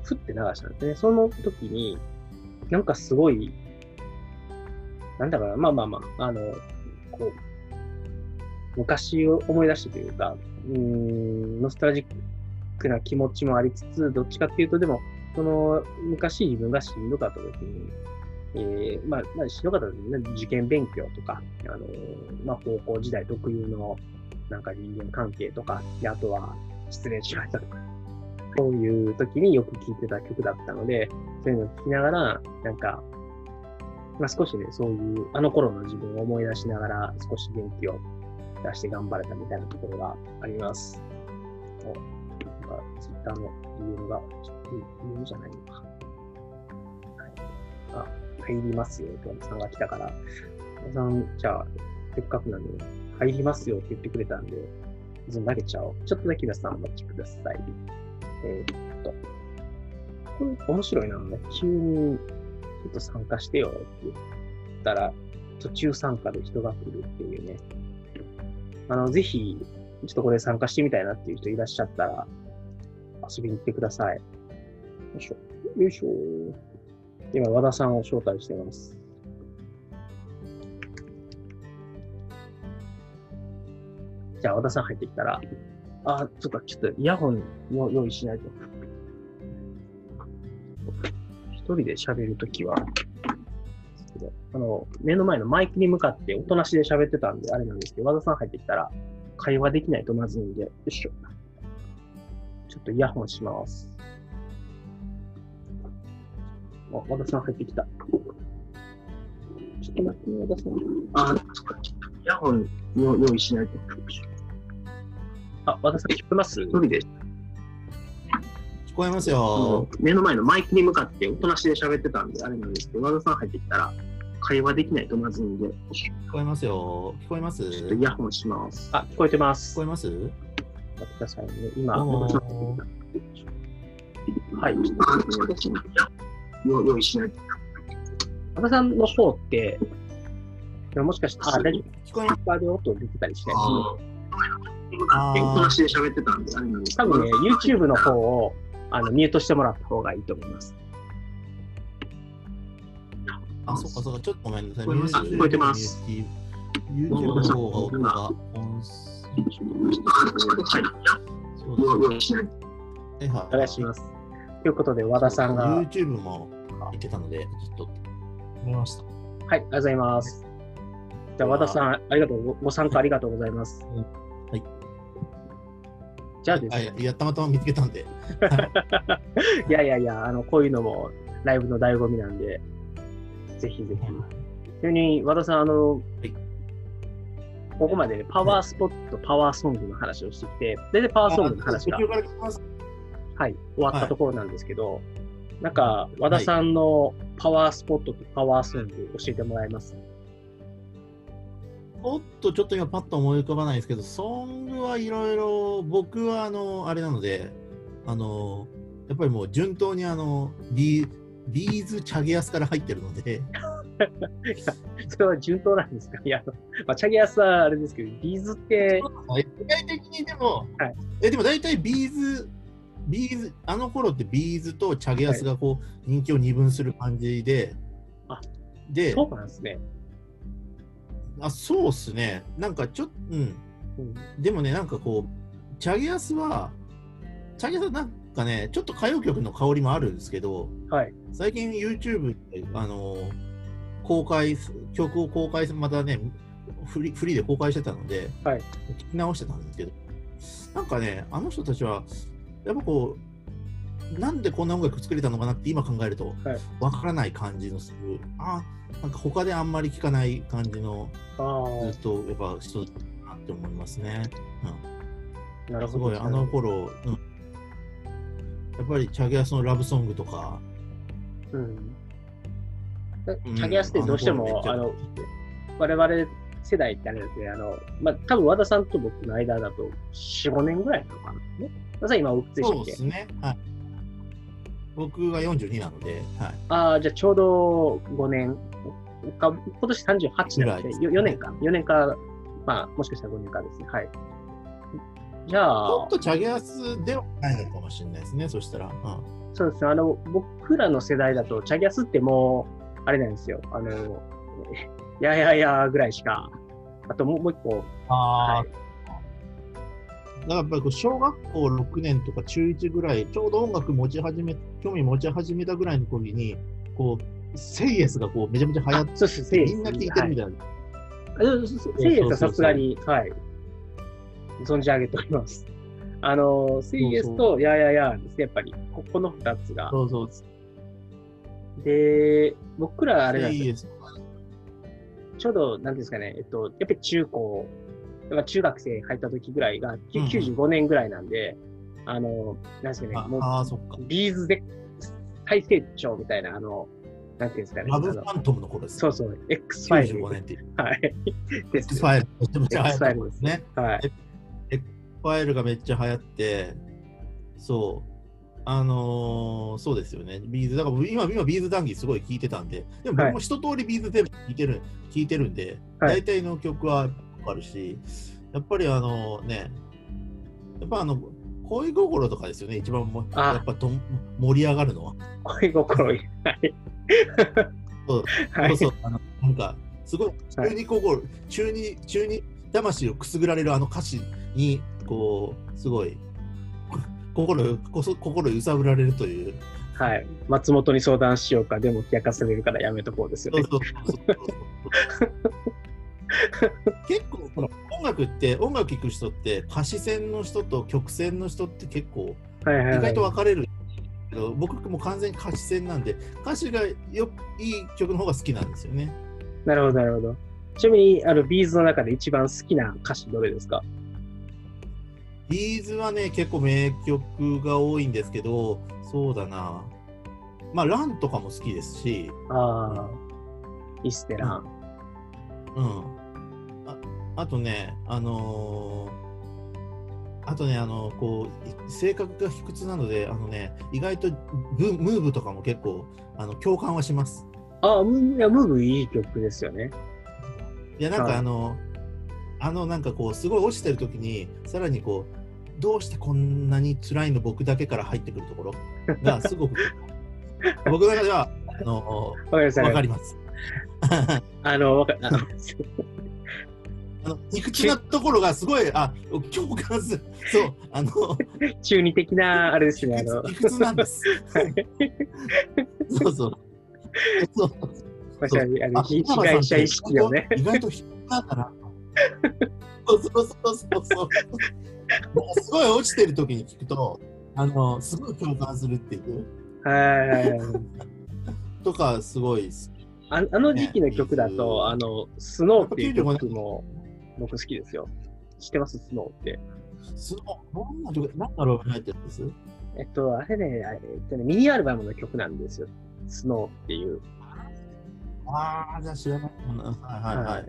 ふって流したんですね。その時に、なんかすごい、なんだか、まあまあまあ、あの、こう、昔を思い出してというか、うーんノスタルジックな気持ちもありつつ、どっちかっていうとでもその昔自分がしんどかった時に、えー、まあ、まあ、しんどかった時に、ね、受験勉強とか、あのー、まあ、高校時代特有のなんか人間関係とか、であとは失恋しましたとか、そういう時によく聴いてた曲だったので、そういうのを聴きながら、なんか、まあ、少しね、そういう、あの頃の自分を思い出しながら、少し元気を出して頑張れたみたいなところがあります。なんか、ツイッターの理由が、理由じゃないのか。はい、あ、入りますよ、とおじさんが来たから。おじさん、じゃあ、せっかくなんで、入りますよって言ってくれたんで、ずん投げちゃおう。ちょっとだけ皆さんお待ちください。えー、っと、これ面白いな、ね。急に、ちょっと参加してよって言ったら、途中参加で人が来るっていうね。あの、ぜひ、ちょっとこれ参加してみたいなっていう人いらっしゃったら、遊びに行ってください。よいしょ。よいしょ。今、和田さんを招待しています。じゃあ、和田さん入ってきたら、あ、ちょっと、ちょっとイヤホンを用意しないと。一人で喋るときは、あの、目の前のマイクに向かって音なしで喋ってたんで、あれなんですけど、和田さん入ってきたら、会話できないとまずいんで、よいしょ。ちょっとイヤホンします。あ、和田さん入ってきた。ちょっと待って、和田さん。あ、そっか、ちょっとイヤホンを用意しないと。あ、和田さん聞こえます？一人で。聞こえますよ。目の前のマイクに向かって音なしで喋ってたんで、あれなんですけど、和田さん入ってきたら会話できないとまずいんで。聞こえますよ。聞こえます？ちょっとイヤホンします。あ、聞こえてます。聞こえます？待ってくださいね。今、和田さん入ってきた。はい。ちょっと待ってください。用意しないと。和田さんの方って、もしかして、あ、大丈夫。聞こえますか？で音出てたりしないですね。お話で喋ってたんで、あれなんですけど、多分ね、YouTube の方をあのミュートしてもらった方がいいと思います。あ、そっかそっか、ちょっとごめんなさい。聞こえてます。YouTube の方が音が音声。はい。お願いします。ということで、和田さんが YouTube も言ってたので、ちょっと見ました。はい、ありがとうございます。じゃあ和田さん、ありがとう、ご参加ありがとうございます。じゃあですね、いや、たまたま見つけたんでいやいやいや、あのこういうのもライブの醍醐味なんで、ぜひぜひ。ちなみに和田さん、あの、はい、ここまで、ね、パワースポット、はい、パワーソングの話をしてきて、大体パワーソングの話が、はい、終わったところなんですけど、はい、なんか和田さんのパワースポットとパワーソング教えてもらえます？おっと、ちょっと今パッと思い浮かばないですけど、ソングはいろいろ、僕はあのあれなので、あのやっぱりもう順当にあのビ ー, ビーズチャゲアスから入ってるのでいや、それは順当なんですか？いや、まあ、チャゲアスはあれですけど、ビーズって具体的にでも、はい、えでも大体ビーズビーズあの頃ってビーズとチャゲアスがこう、はい、人気を二分する感じで、あ、で、そうなんですね。あ、そうっすね。なんかちょっと、うん、うん。でもね、なんかこう、チャゲアスは、チャゲアスはなんかね、ちょっと歌謡曲の香りもあるんですけど、はい、最近 YouTube で、あのー、公開、曲を公開、またね、フリ、フリーで公開してたので、はい、聞き直してたんですけど、なんかね、あの人たちは、やっぱこう、なんでこんな音楽作れたのかなって今考えると、わからない感じのする、はい、あ、なんか他であんまり聞かない感じの、ずっとやっぱ人だなって思いますね。うん、なるほど、ね。すごいあの頃、うん、やっぱりチャゲアスのラブソングとか、うん、チャゲアスってどうしても、うん、あの我々世代ってあれですね、あのまあ多分和田さんと僕の間だとよん、ごねんぐらいとかね。まさに今お靴でしたっけ？そうですね。はい。僕がよんじゅうになので、はい、ああ、じゃあちょうどごねんか、今年さんじゅうはちなので、よねんか、よねんか、まあ、もしかしたらごねんかですね。はい。じゃあ、ちょっとチャゲアスではないのかもしれないですね、そしたら。うん、そうですね、あの、僕らの世代だと、チャゲアスってもう、あれなんですよ、あの、いやいやいやぐらいしか、あともう一個、ああ、はい、だからやっぱり小学校ろくねんとか中いちぐらい、ちょうど音楽持ち始め、興味持ち始めたぐらいの時に、こう、セイエスがこうめちゃめちゃ流行って、みんな聴いてるみたいな。はい、セイエスはさすがに、はい、存じ上げております。あの、セイエスとヤーヤーヤーですね、やっぱり。ここのふたつが。そうそうで、僕らあれなんですよ。ちょうど、なんですかね、えっと、やっぱり中高、中学生入った時ぐらいがきゅうじゅうごねんぐらいなんで、うん、あの、なんですかね、もう、ビーズで最成長みたいな、あの、なんていうんですかね。ラブファントムの頃です。そうそう、エックスファイル。きゅうじゅうごねんっていう。はい。X-File。X-File ですね。はい。X-File がめっちゃ流行って、そう。あのー、そうですよね。ビーズだから今今ビーズ談義すごい聞いてたんで、でも僕も一通りビーズ全部聞いてる聞いてるんで、はい、大体の曲はあるし、やっぱりあのね、やっぱあの恋心とかですよね。一番もやっぱと盛り上がるのは恋心。はい。そう、はい、そうそうあのなんかすごい中二心、はい、中二中二魂をくすぐられるあの歌詞にこうすごい。心, 心揺さぶられるという、はい、松本に相談しようかでも冷やかされるからやめとこうですよね。結構この音楽って音楽聴く人って歌詞線の人と曲線の人って結構、はいはいはい、意外と分かれるけど僕も完全に歌詞線なんで歌詞がよいい曲の方が好きなんですよね。なるほどなるほど。ちなみにあのビーズの中で一番好きな歌詞どれですか？ビーズはね、結構名曲が多いんですけど、そうだな。まあ、ランとかも好きですし。ああ、いいっすね、ラン。うん。あ、あとね、あのー、あとね、あの、こう、性格が卑屈なので、あのね、意外とブムーブとかも結構、あの、共感はします。ああ、ムーブいい曲ですよね。いや、なんかあの、あのなんかこうすごい落ちてるときにさらにこうどうしてこんなに辛いの僕だけから入ってくるところがすごく僕の中ではあのわかります。あのわかあのあの肉地なところがすごいあ共感するそうあの中二的なあれですねあの理屈なんです。そうそう。そう確かにあの被害者意識をね。意外と低かったな。そうそうそうそうそうすごい落ちてる時に聞くとあのすごい共感するっていうはいとかすごいです、ね、あ, あの時期の曲だとあのスノーっていう曲も僕好きですよ。知ってます？スノーってスノーどんな曲なんだろう入ってるんです？えっとあれねあれ、えっと、ねミニアルバムの曲なんですよスノーっていう。ああじゃあ知らないもんな。はいはいはい、はい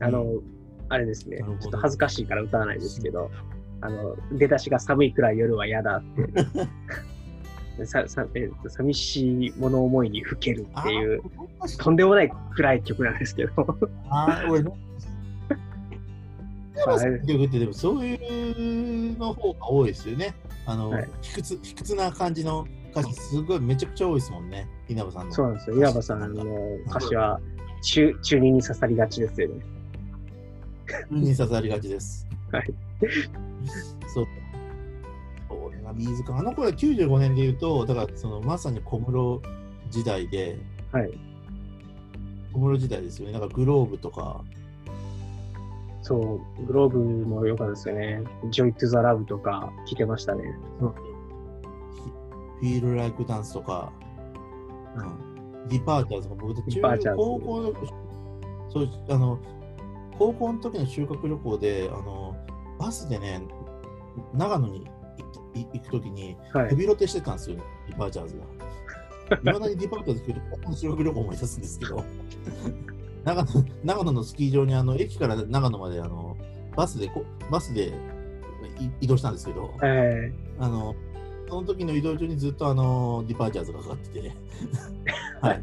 あの、うん、あれですね、ちょっと恥ずかしいから歌わないですけど、あの出だしが寒いくらい夜は嫌だってささえ寂しい物思いにふけるっていうとんでもない暗い曲なんですけどああ俺の曲ってでもそういうの方が多いですよね。あの、はい、卑屈卑屈な感じの歌詞すごいめちゃくちゃ多いですもんね。稲葉さんのそうなんですよ。稲葉さんの歌詞は中中二に刺さりがちですよね。に刺さりがちです。はい。そう。俺がビーズかあの頃はきゅうじゅうごねんで言うとだからそのまさに小室時代で、はい。小室時代ですよね。だからグローブとか、そうグローブも良かったですよね。Joy to the Love とか聴いてましたね。うん。Feel Like Dance とか、うん。Departures とか僕たち中高校のそうあの。高校の時の修学旅行であのバスでね長野に行く時にヘビロテしてたんですよ、ねはい、ディパーチャーズが。いまだにディパーチャーズ聞くと高校の修学旅行思い出すんですけど長野、長野のスキー場にあの駅から長野まであのバスでバスで移動したんですけど、はい、あのその時の移動中にずっとあのディパーチャーズがかかっててはい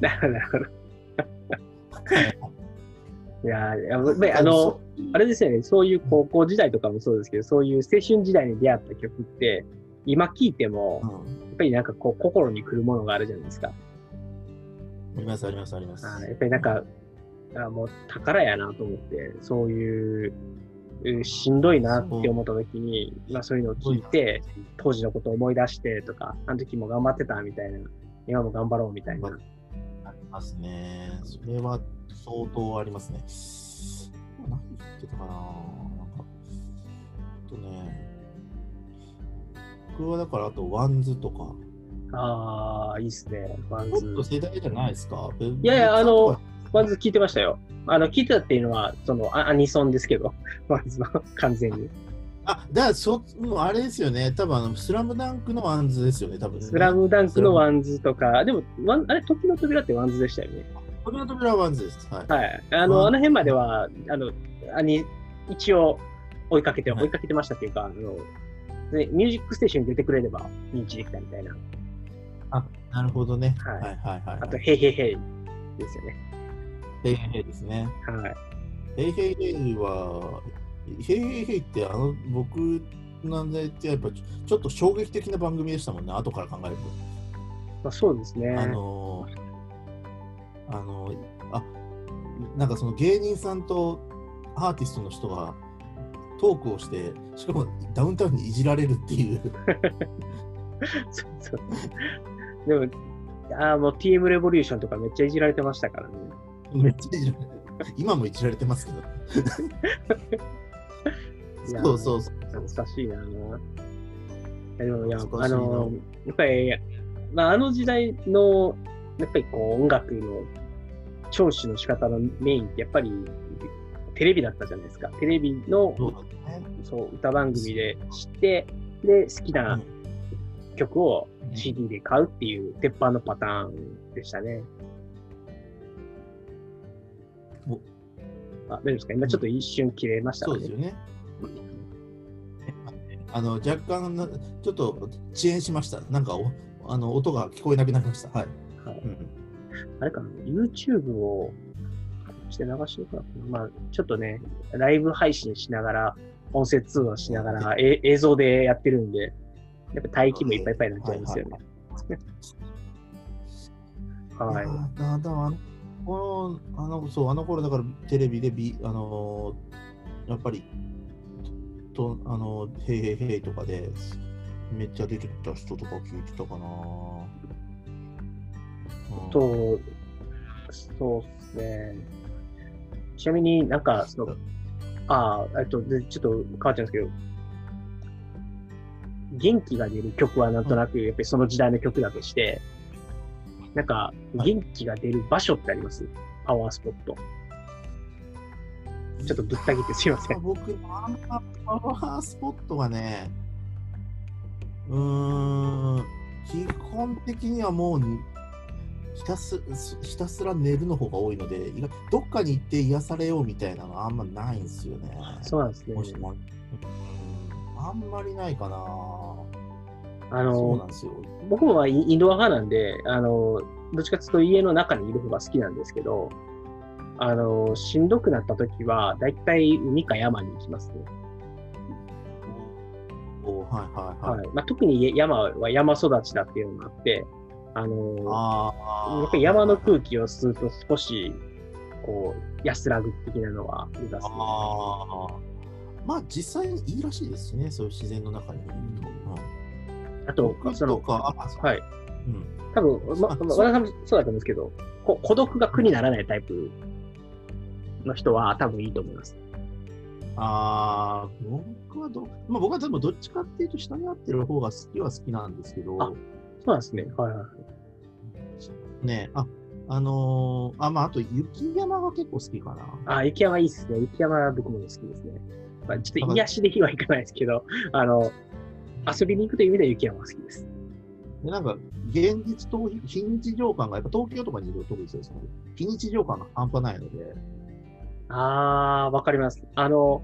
なるほどいややっぱりあのあれですよね。そういう高校時代とかもそうですけど、そういう青春時代に出会った曲って今聴いても、うん、やっぱりなんかこう心にくるものがあるじゃないですか。ありますありますあります。やっぱりなんかあもう宝やなと思って、そういうしんどいなって思った時に、まあ、そういうのを聞いて当時のことを思い出してとか、あの時も頑張ってたみたいな、今も頑張ろうみたいな、ありますね。それは相当ありますね。何言ってたかな、なんかちょっとね、僕はだからあとワンズとか、ああいいっすね、ワンズ。ちょっと世代じゃないですか。いやいや、あのワンズ聞いてましたよ。あの聞いてたっていうのはそのアニソンですけど、ワンズは完全に。あ、だからそもうあれですよね。多分あのスラムダンクのワンズですよね。多分、ね、スラムダンクのワンズとか、でもワンあれ時の扉ってワンズでしたよね。時の扉はワンズです。はい。はい、あのあの辺まではあのあに一応追いかけて追いかけてましたっていうか、はい、あのでミュージックステーションに出てくれれば認知できたみたいな。あ、なるほどね。はいはいはい、はい。あとヘイヘイヘイですよね。ヘイヘイですね。はい。ヘイヘイヘイは、ヘイヘイヘイってあの僕なんでってやっぱちょっと衝撃的な番組でしたもんね。後から考えると。まあ、そうですね。あのあのあなんかその芸人さんとアーティストの人がトークをして、しかもダウンタウンにいじられるっていう。そうそう。でもあもう ティーエム レボリューションとかめっちゃいじられてましたからね。めっちゃいじられて今もいじられてますけどそうそうそう、懐かしいな。でもいやあのやっぱり、まあ、あの時代のやっぱりこう音楽の聴取の仕方のメインってやっぱりテレビだったじゃないですか。テレビのそう歌番組で知って、で好きな曲を シーディー で買うっていう鉄板のパターンでしたね。あ、大丈夫ですか。今ちょっと一瞬切れましたね。そうですよね。あの若干ちょっと遅延しました。なんかおあの音が聞こえなくなりました。はい。はいうん、あれかな YouTube をして流してるから、まあちょっとねライブ配信しながら音声通話しながら、え映像でやってるんで、やっぱ待機もいっぱいいっぱいになっちゃいますよね。はい。だだわ。このあのそうあの頃だからテレビで、B、あのー、やっぱりとあのヘイヘイヘイとかでめっちゃ出てた人とか聞いてたかな。うん、とそうですね。ちなみになんかそのああえっとでちょっと変わっちゃうんですけど、元気が出る曲はなんとなくやっぱりその時代の曲だとして。なんか元気が出る場所ってあります？はい、パワースポット。ちょっとぶった切ってすいません。僕パワースポットはね、うーん基本的にはもうひたすひたすら寝るの方が多いので、どっかに行って癒されようみたいなのはあんまないんですよね。そうなんですね。あんまりないかな。あのそうなんですよ。僕もインドア派なんで、あのどっちかというと家の中にいる方が好きなんですけど、あのしんどくなった時はだいたい海か山に行きますね。おはいはいはい。はいまあ、特に山は山育ちだっていうのもあって、あのあやっぱり山の空気を吸うと少しこう安らぐ的なのは目指す、ね。あまあ実際にいいらしいですね。そういう自然の中にいると。あと、その、はい。うん、多分、ま、和田さんもそうだったんですけど、こ孤独が苦にならないタイプの人は多分いいと思います。あー、僕はど、まあ、僕は多分どっちかっていうと下に合ってる方が好きは好きなんですけど。あ、そうなんですね。はいはい。ねえ、あ、あのー、あ、まあ、あと雪山が結構好きかな。あ、雪山いいっすね。雪山は僕も好きですね。まあ、ちょっと癒しで日はいかないですけど、あの、遊びに行くという意味では雪山が好きです。でなんか現実と非日常感がやっぱ東京とかにいると特にそうですね。非日常感が半端ないので。ああわかります。あの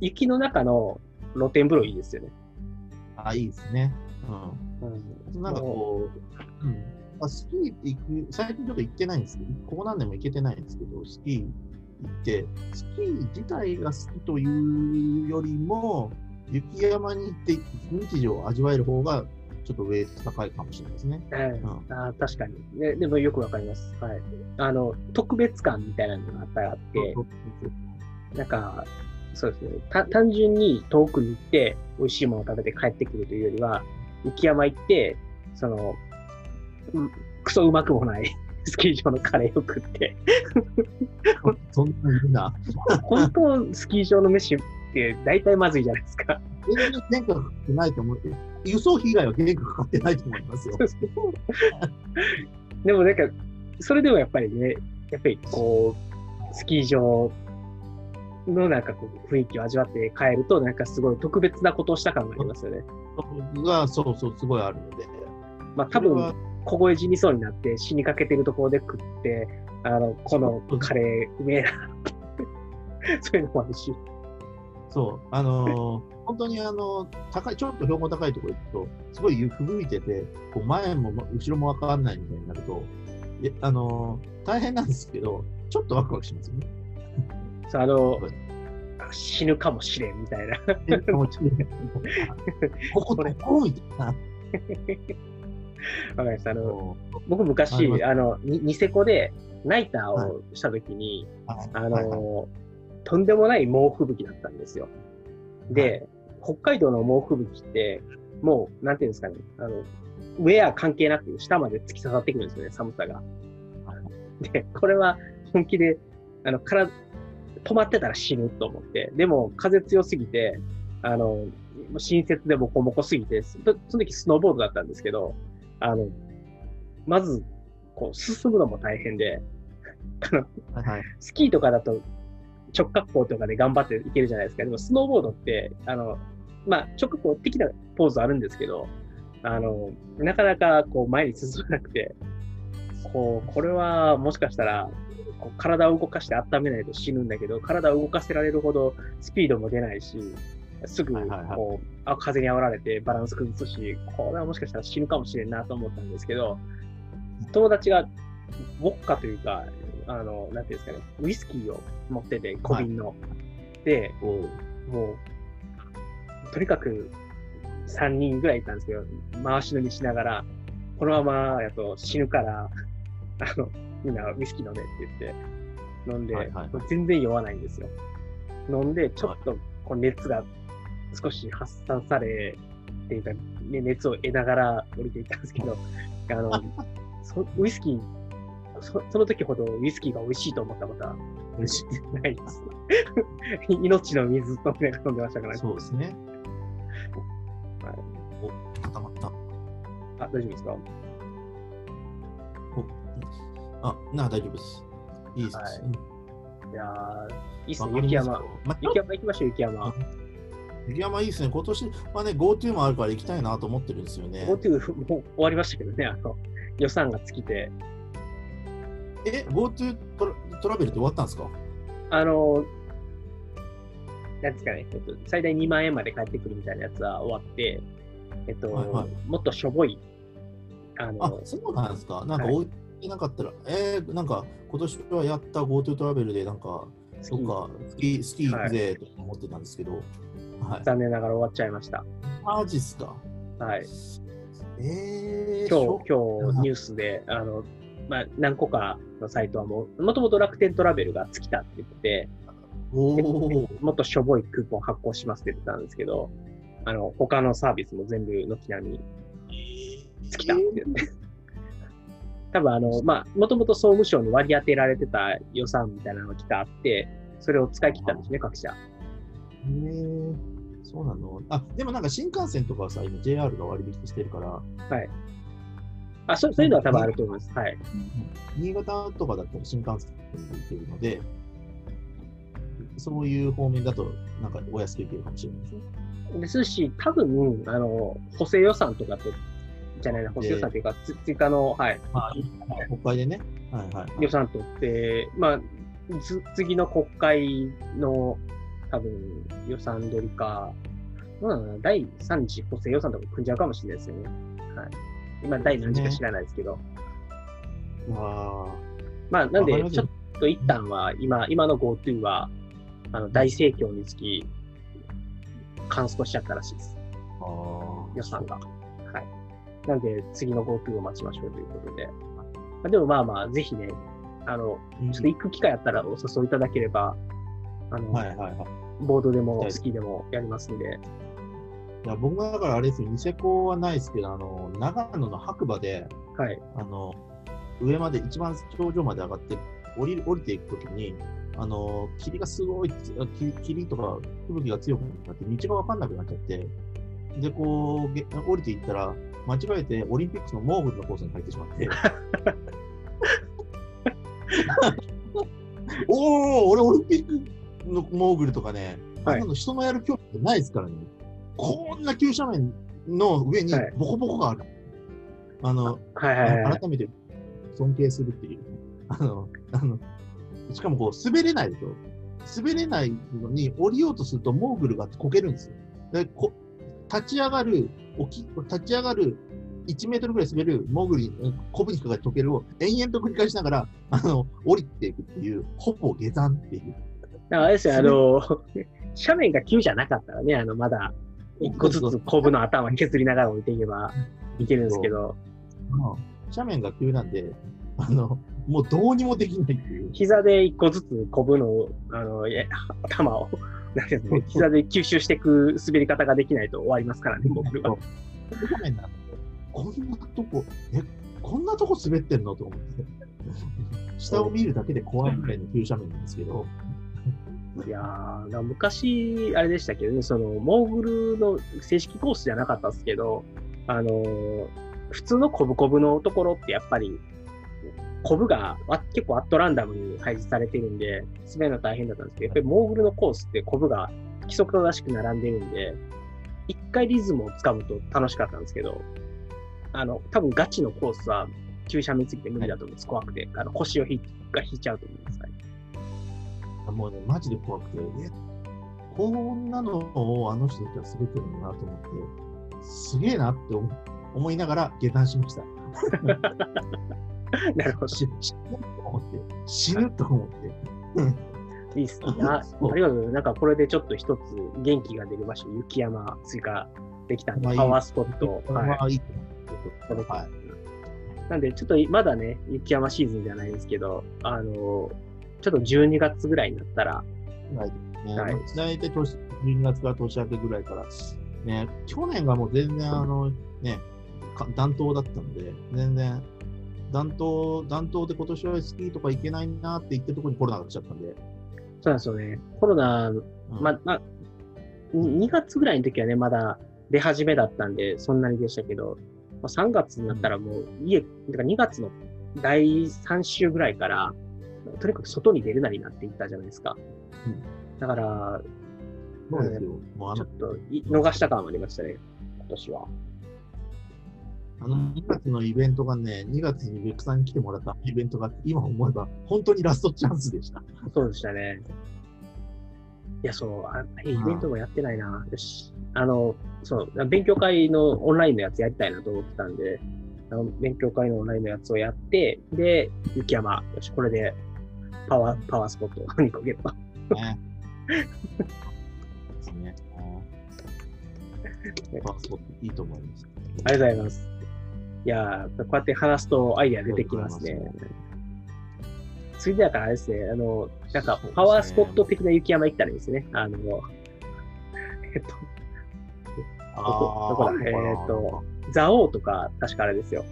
雪の中の露天風呂いいですよね。あいいですね。うん。うん、なんかこう、うん、あスキー行く最近ちょっと行ってないんですけど、ここ何年も行けてないんですけど、スキー行ってスキー自体が好きというよりも雪山に行って日常を味わえる方がちょっと上高いかもしれないですね。うんうん、あ確かに、ね、でもよくわかります、はい、あの。特別感みたいなのがあったらあって、なんかそうですね、た単純に遠くに行って美味しいものを食べて帰ってくるというよりは、雪山行ってそのクソうまくもないスキー場のカレーを食ってそんなにいるな本当スキー場の飯って大体まずいじゃないですか。原価かかってないと思って、輸送費以外は原価かかってないと思いますよでもなんかそれでもやっぱりね、やっぱりこうスキー場のなんかこう雰囲気を味わって帰ると、なんかすごい特別なことをした感がありますよね。がそうそうすごいあるので、まあ多分凍え死にそうになって死にかけてるところで食って、あのこのカレーうめえなそういうのもあるし、そうあのー、本当にあの高いちょっと標高高いところ行くとすごいふぶいてて、こう前も後ろも分かんないみたいになると、えあのー、大変なんですけど、ちょっとワクワクしますよね。あの死ぬかもしれんみたいなここでこうみたいな。わかりました。あの僕昔あのニセコでナイターをしたときに、はい、あの、はいはい、とんでもない猛吹雪だったんですよ。で、はい、北海道の猛吹雪ってもうなんていうんですかね、あのウェア関係なく下まで突き刺さってくるんですよね、寒さが。でこれは本気であのから止まってたら死ぬと思って、でも風強すぎてあの新雪でもこもこすぎて、その時スノーボードだったんですけど、あのまずこう進むのも大変であの、はい、スキーとかだと直滑降とかで頑張っていけるじゃないですか。でもスノーボードってあの、まあ、直滑降的なポーズあるんですけど、あのなかなかこう前に進まなくて、こうこれはもしかしたら体を動かして温めないと死ぬんだけど、体を動かせられるほどスピードも出ないし、すぐこう、はいはいはい、風にあおられてバランス崩すし、これはもしかしたら死ぬかもしれんなと思ったんですけど、友達がウォッカというか、あのなんていうんですかね、ウイスキーを持ってて小瓶の、はい、でもうとにかくさんにんぐらいいたんですけど、回し飲みしながらこのままやと死ぬからあのみんなウイスキー飲めって言って飲んで、はいはいはい、全然酔わないんですよ。飲んでちょっとこう熱が少し発散されていた、ね、熱を得ながら降りていったんですけどあのそウイスキー そ, その時ほどウイスキーが美味しいと思ったことは美味しくないです命の水と飲んでましたから、ね、そうですね、はい、お固まった。あ、大丈夫ですか。あ、なあ大丈夫です。いいです。はい、いやー、いいっすね、雪山。雪山行きましょう、雪山。雪山いいですね。今年はね、GoTo もあるから行きたいなと思ってるんですよね。GoTo もう終わりましたけどね、あの予算が尽きて。え、GoTo トラ、トラベルって終わったんですか。あの、なんですかね、えっと、最大にまんえんまで返ってくるみたいなやつは終わって、えっと、はいはい、もっとしょぼい。あの、あ、そうなんですか。なんか、はい、なかったら、えー、なんか今年はやった GoTo トラベルでなんかスキー、スキー行くぜと思ってたんですけど、はいはい、残念ながら終わっちゃいました。マジっすか。はい。えー、今日今日ニュースであの、まあ、何個かのサイトはもともと楽天トラベルが尽きたって言って、おもっとしょぼいクーポン発行しますって言ってたんですけど、あの他のサービスも全部軒並み尽きたって言って。えー多分あの、まあ、もともと総務省に割り当てられてた予算みたいなのがきっとあって、それを使い切ったんですね、各社。へぇ、そうなの。あ、でもなんか新幹線とかはさ、今 ジェイアール が割引してるから。はい。あ、そ、そういうのは多分あると思います。はい。新潟とかだったら新幹線で行けるので、そういう方面だとなんかお安く行けるかもしれないですね。ですし、多分、あの、補正予算とかって、じゃないな、補正予算というか、追加の、はい。国会でね、はいはいはい、予算取って、まあ、次の国会の多分予算取りか、うん、だいさん次補正予算とか組んじゃうかもしれないですよね。はい、今、第何次か知らないですけど。ね、あまあ、なんで、ちょっと一旦は、今、今の GoTo はあの大盛況につき、完走しちゃったらしいです。あ予算が。はい。なんで次の GoTo を待ちましょうということで。でもまあまあ、ぜひね、あの、ちょっと行く機会あったらお誘いいただければ、あの、はいはいはい、ボードでもスキーでもやりますんで。いや僕はだからあれですよ、ニセコはないですけど、あの、長野の白馬で、はい、あの、上まで、一番頂上まで上がって、降り、降りていくときに、あの、霧がすごい、霧とか吹雪が強くなって、道がわかんなくなっちゃって、で、こう、降りていったら、間違えてオリンピックのモーグルのコースに入ってしまっておー、俺オリンピックのモーグルとかね、はい、あんなの人のやる競技ってないですからね。こんな急斜面の上にボコボコがある、はい、あの、はいはいはい、改めて尊敬するっていう、あの、あのしかもこう滑れないでしょ、滑れないのに降りようとするとモーグルがこけるんですよ。でこ立ち上がる起き立ち上がるいちメートルぐらい滑るモーグルコブに引っかかって溶けるを延々と繰り返しながら、あの降りていくっていう、ほぼ下山っていう。だからあれですよ、あの斜面が急じゃなかったらね、あのまだ一個ずつコブの頭削りながら降りていけばいけるんですけど、うん、斜面が急なんで、あのもうどうにもできないっていう。膝で一個ずつコブのあの頭をなんかね、膝で吸収していく滑り方ができないと終わりますからね、僕は。こんなとこ、え、こんなとこ滑ってんのと思って。下を見るだけで怖いぐらいの急斜面なんですけど。いやー、昔、あれでしたけどね、その、モーグルの正式コースじゃなかったですけど、あのー、普通のコブコブのところってやっぱり、コブが結構アットランダムに配置されてるんで、滑るの大変だったんですけど、やっぱりモーグルのコースってコブが規則正しく並んでるんで、一回リズムをつかむと楽しかったんですけど、あの、多分ガチのコースは急斜面すぎて無理だと思うんです。怖くて。あの、腰をひが引いちゃうと思います、はい。もうね、マジで怖くて、ね、こんなのをあの人たちは滑ってるんだなと思って、すげえなって思いながら下山しました。なるほど。死ぬと思って。死ぬと思って。いいっすね。あ、ありがとうございます。なんかこれでちょっと一つ元気が出る場所、雪山追加できたんで、まあ、パワースポット。まあ、はい。いいはい、なんで、ちょっとまだね、雪山シーズンじゃないんですけど、あの、ちょっとじゅうにがつぐらいになったら。はい。ね、はい。大体年、じゅうにがつから年明けぐらいから、ね、去年がもう全然、あの、ね、暖冬だったので、全然、暖冬、暖冬で今年はスキーとか行けないなって言ってるところにコロナが来ちゃったんで。そうなんですよね。コロナ、うん、ま、ま、にがつぐらいの時はね、まだ出始めだったんで、そんなにでしたけど、まあ、さんがつになったらもう家、うん、だからにがつのだいさん週ぐらいから、とにかく外に出るなりなっていったじゃないですか。うん、だから、そうですよ。もうあの、ちょっと逃した感はありましたね、今年は。あのにがつのイベントがね、にがつにベックさんに来てもらったイベントが今思えば本当にラストチャンスでした。そうでしたね。いや、そう、あイベントもやってないな。よし。あの、そう、勉強会のオンラインのやつやりたいなと思ってたんで、あの勉強会のオンラインのやつをやって、で、雪山。よし、これでパワー、パワースポットをにこゲット。ね。ですね。パワースポットいいと思います。ありがとうございます。いやー、こうやって話すとアイデア出てきますね。次だからあれですね、あの、なんかパワースポット的な雪山行ったらいいですね。あの、えっと、あどこだ、えー、っと、蔵王とか、確かあれですよ。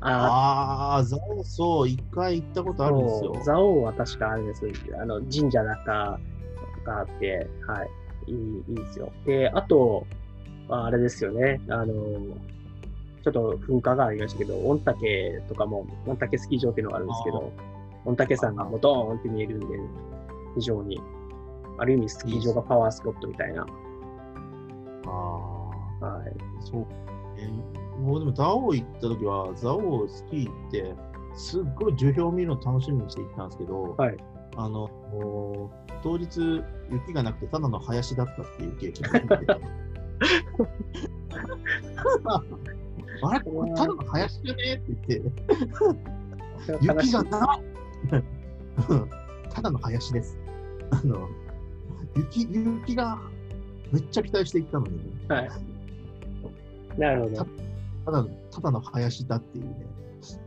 ああ、蔵王、そう、一回行ったことあるんですよ。蔵王は確かあれですよ。あの、神社なんかがあって、はい、いい、いいですよ。で、あと、あれですよね、あの、ちょっと噴火がありましたけど、御嶽とかも、御嶽スキー場っていうのがあるんですけど、御嶽山がもうドーンって見えるんで、非常に、ある意味スキー場がパワースポットみたいな。いいああ、はい。そう。えー、もうでも、蔵王行った時は、蔵王スキーって、すっごい樹氷を見るの楽しみにして行ったんですけど、はい、あの、当日、雪がなくて、ただの林だったっていう経験があって。あれこれただの林じゃねえって言って雪がないただの林です。あの 雪, 雪がめっちゃ期待していったのに、はい、なるほど。ただの、ただの林だっていうね、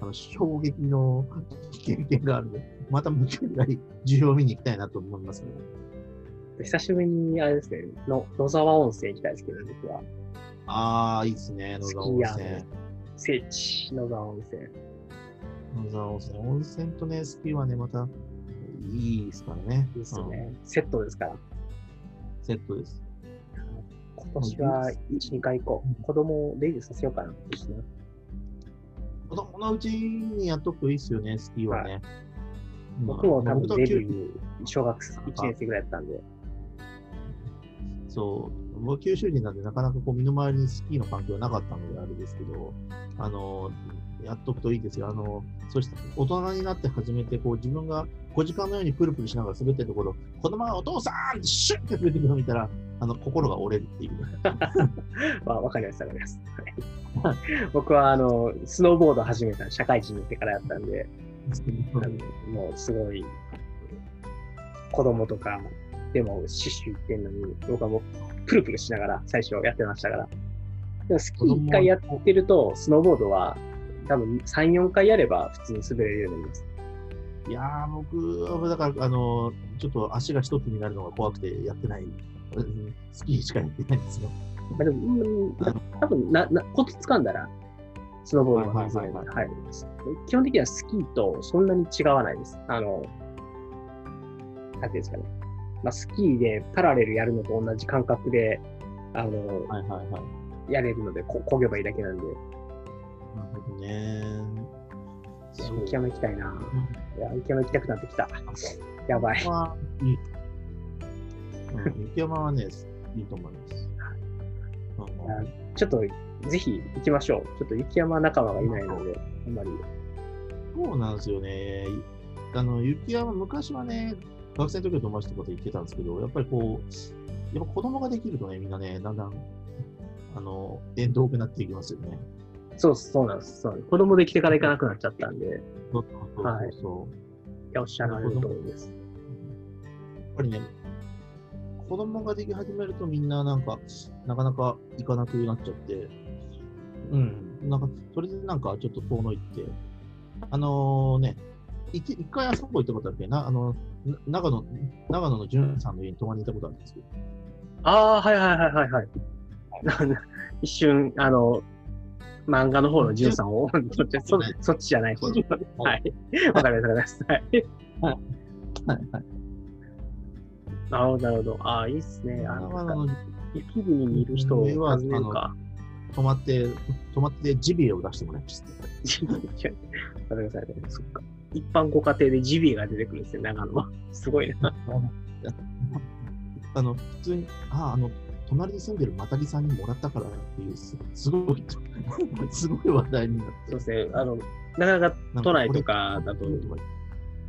あの衝撃の経験があるので、また無理やり授業を見に行きたいなと思いますね。久しぶりにあれですね、の野沢温泉行きたいですけど、僕は。ああ、いいですね、野沢温泉。聖地、野沢温泉。野沢温泉、温泉とね、スキーはね、またいいですからね。いいですね、うん、セットですから。セットです。今年は いち、にかい行こう。子供を出入りさせようかな。子供のうちにやっとくといいですよね、スキーはね。はい、僕も多分デビュー小学いちねん生ぐらいだったんで。そう、僕九州人なんでなかなかこう身の回りにスキーの環境はなかったのであれですけど、あのやっとくといいですよ。あのそして大人になって初めてこう自分がごじかんのようにプルプルしながら滑ってるところ、子供がお父さんってシュッて滑ってくるのを見たら、あの心が折れるっていう。まあ、分かりました、分かります。僕はあのスノーボードを始めた社会人になってからやったんで、もうすごい子供とかでもシュッシュ言ってんのに、僕はもうプルプルしながら最初やってましたから。でもスキーいっかいやってるとスノーボードは多分さん、よんかいやれば普通に滑れるようになります。いやー、僕はだからあのちょっと足が一つになるのが怖くてやってない、うん、スキーしかやってないんですよ。でも、うん、多分ななコツ掴んだらスノーボードが入るんです。基本的にはスキーとそんなに違わないです。あの、なんていうんですかね。まあ、スキーでパラレルやるのと同じ感覚で、あの、はいはいはい、やれるので、こ、こげばいいだけなんで。なるほどね。そう。雪山行きたいな。いや、雪山行きたくなってきた。やばい。うんうん、雪山はね、いいと思います。はい、ちょっと、ぜひ行きましょう。ちょっと雪山仲間がいないので、あんまり。そうなんですよね。あの雪山、昔はね、学生の時の友達とかと行ってたんですけど、やっぱりこう、やっぱ子供ができるとね、みんなね、だんだん、あの、遠遠くなっていきますよね。そうそうなんです。そうです。子供できてから行かなくなっちゃったんで。そうそうそうそう。はい。いや、おっしゃられるとおりです。やっぱりね、子供ができ始めるとみんななんか、なかなか行かなくなっちゃって、うん、なんかそれでなんかちょっと遠のいって、あのー、ね、一回遊ぼう行ったことあるけどな、あの長野長野の純さんの家に泊まりに行ったことあるんですけど。ああ、はいはいはいはいはい。一瞬あの漫画の方の純さんをそ, そっちじゃない方に。はい。わかりました。はいはいはい。なるほどなるほど。ああ、いいですね。あの雪国にいる人を訪ねるか。止まって、止まってジビエを出してもらいました。ジビエって。ごめんなさいね。そっか。一般ご家庭でジビエが出てくるんですよ、長野は。すごいな。あの、普通に、ああ、あの、隣に住んでるマタギさんにもらったからっていう、すごい、すごい話題になって。そうですね。あの、なかなか都内とかだと、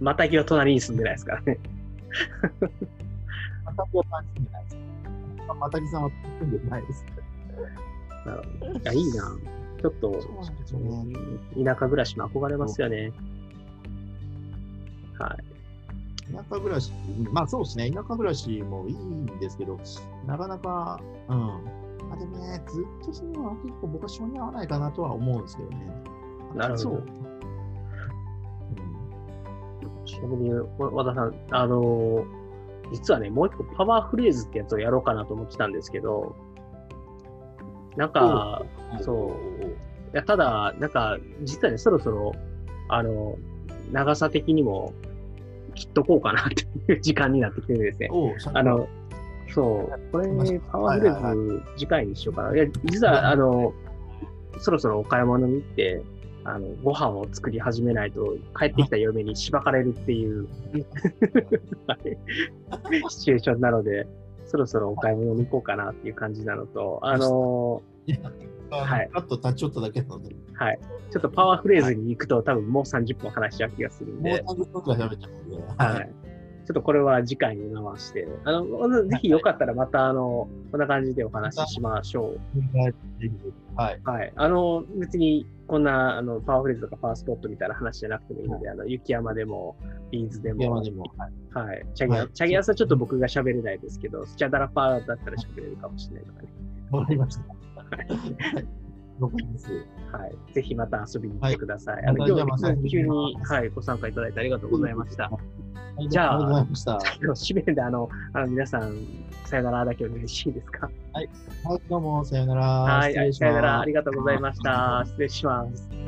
マタギは隣に住んでないですからね。マタギは隣に住んでないです。マタギさんは住んでないです。いや、いいな。ちょっと、ね、田舎暮らしも憧れますよね。はい。田舎暮らし、まあそうですね。田舎暮らしもいいんですけど、なかなか、うん。まあでもね、ずっとするのは結構僕は性に合わないかなとは思うんですけどね。なるほど。そう。うん、ちなみに、和田さん、あの、実はね、もう一個パワーフレーズってやつをやろうかなと思ってたんですけど、なんか、そう。いや、ただ、なんか、実はね、そろそろ、あの、長さ的にも、切っとこうかなっていう時間になってきてるんですね。あの、そう。これ、パワーフレーズ、次回にしようかな。いや、実は、あの、そろそろお買い物に行って、あの、ご飯を作り始めないと、帰ってきた嫁にしばかれるっていう、シチュエーションなので、そろそろお買い物に行こうかなっていう感じなのと、あのー、はい。あと立ち寄っただけなので。はい。ちょっとパワーフレーズに行くと、はい、多分もうさんじゅっぷん話しちゃう気がするんで。もうさんじゅっぷんくらい喋っちゃうんで。はい。ちょっとこれは次回に回して、あの、ぜひよかったらまた、あの、こんな感じでお話ししましょう。はい。はい。はい、あの、別に、こんな、あの、パワーフレーズとかパワースポットみたいな話じゃなくてもいいので、はい、あの、雪山でも、ビーズでも、山でも、はい。はい、チャギ、はい、チャギアスはちょっと僕が喋れないですけど、スチャダラパーだったら喋れるかもしれないとかね。わかりました。はい。残ります、はい、ぜひまた遊びに来てください、はい、あの今日急に、はい、ご参加いただいてありがとうございました、はい、じゃあ締めであのあの皆さんさよならだけお願いしいですか。はい、どうもさよなら、はい、失礼します。さよなら、ありがとうございました。失礼します。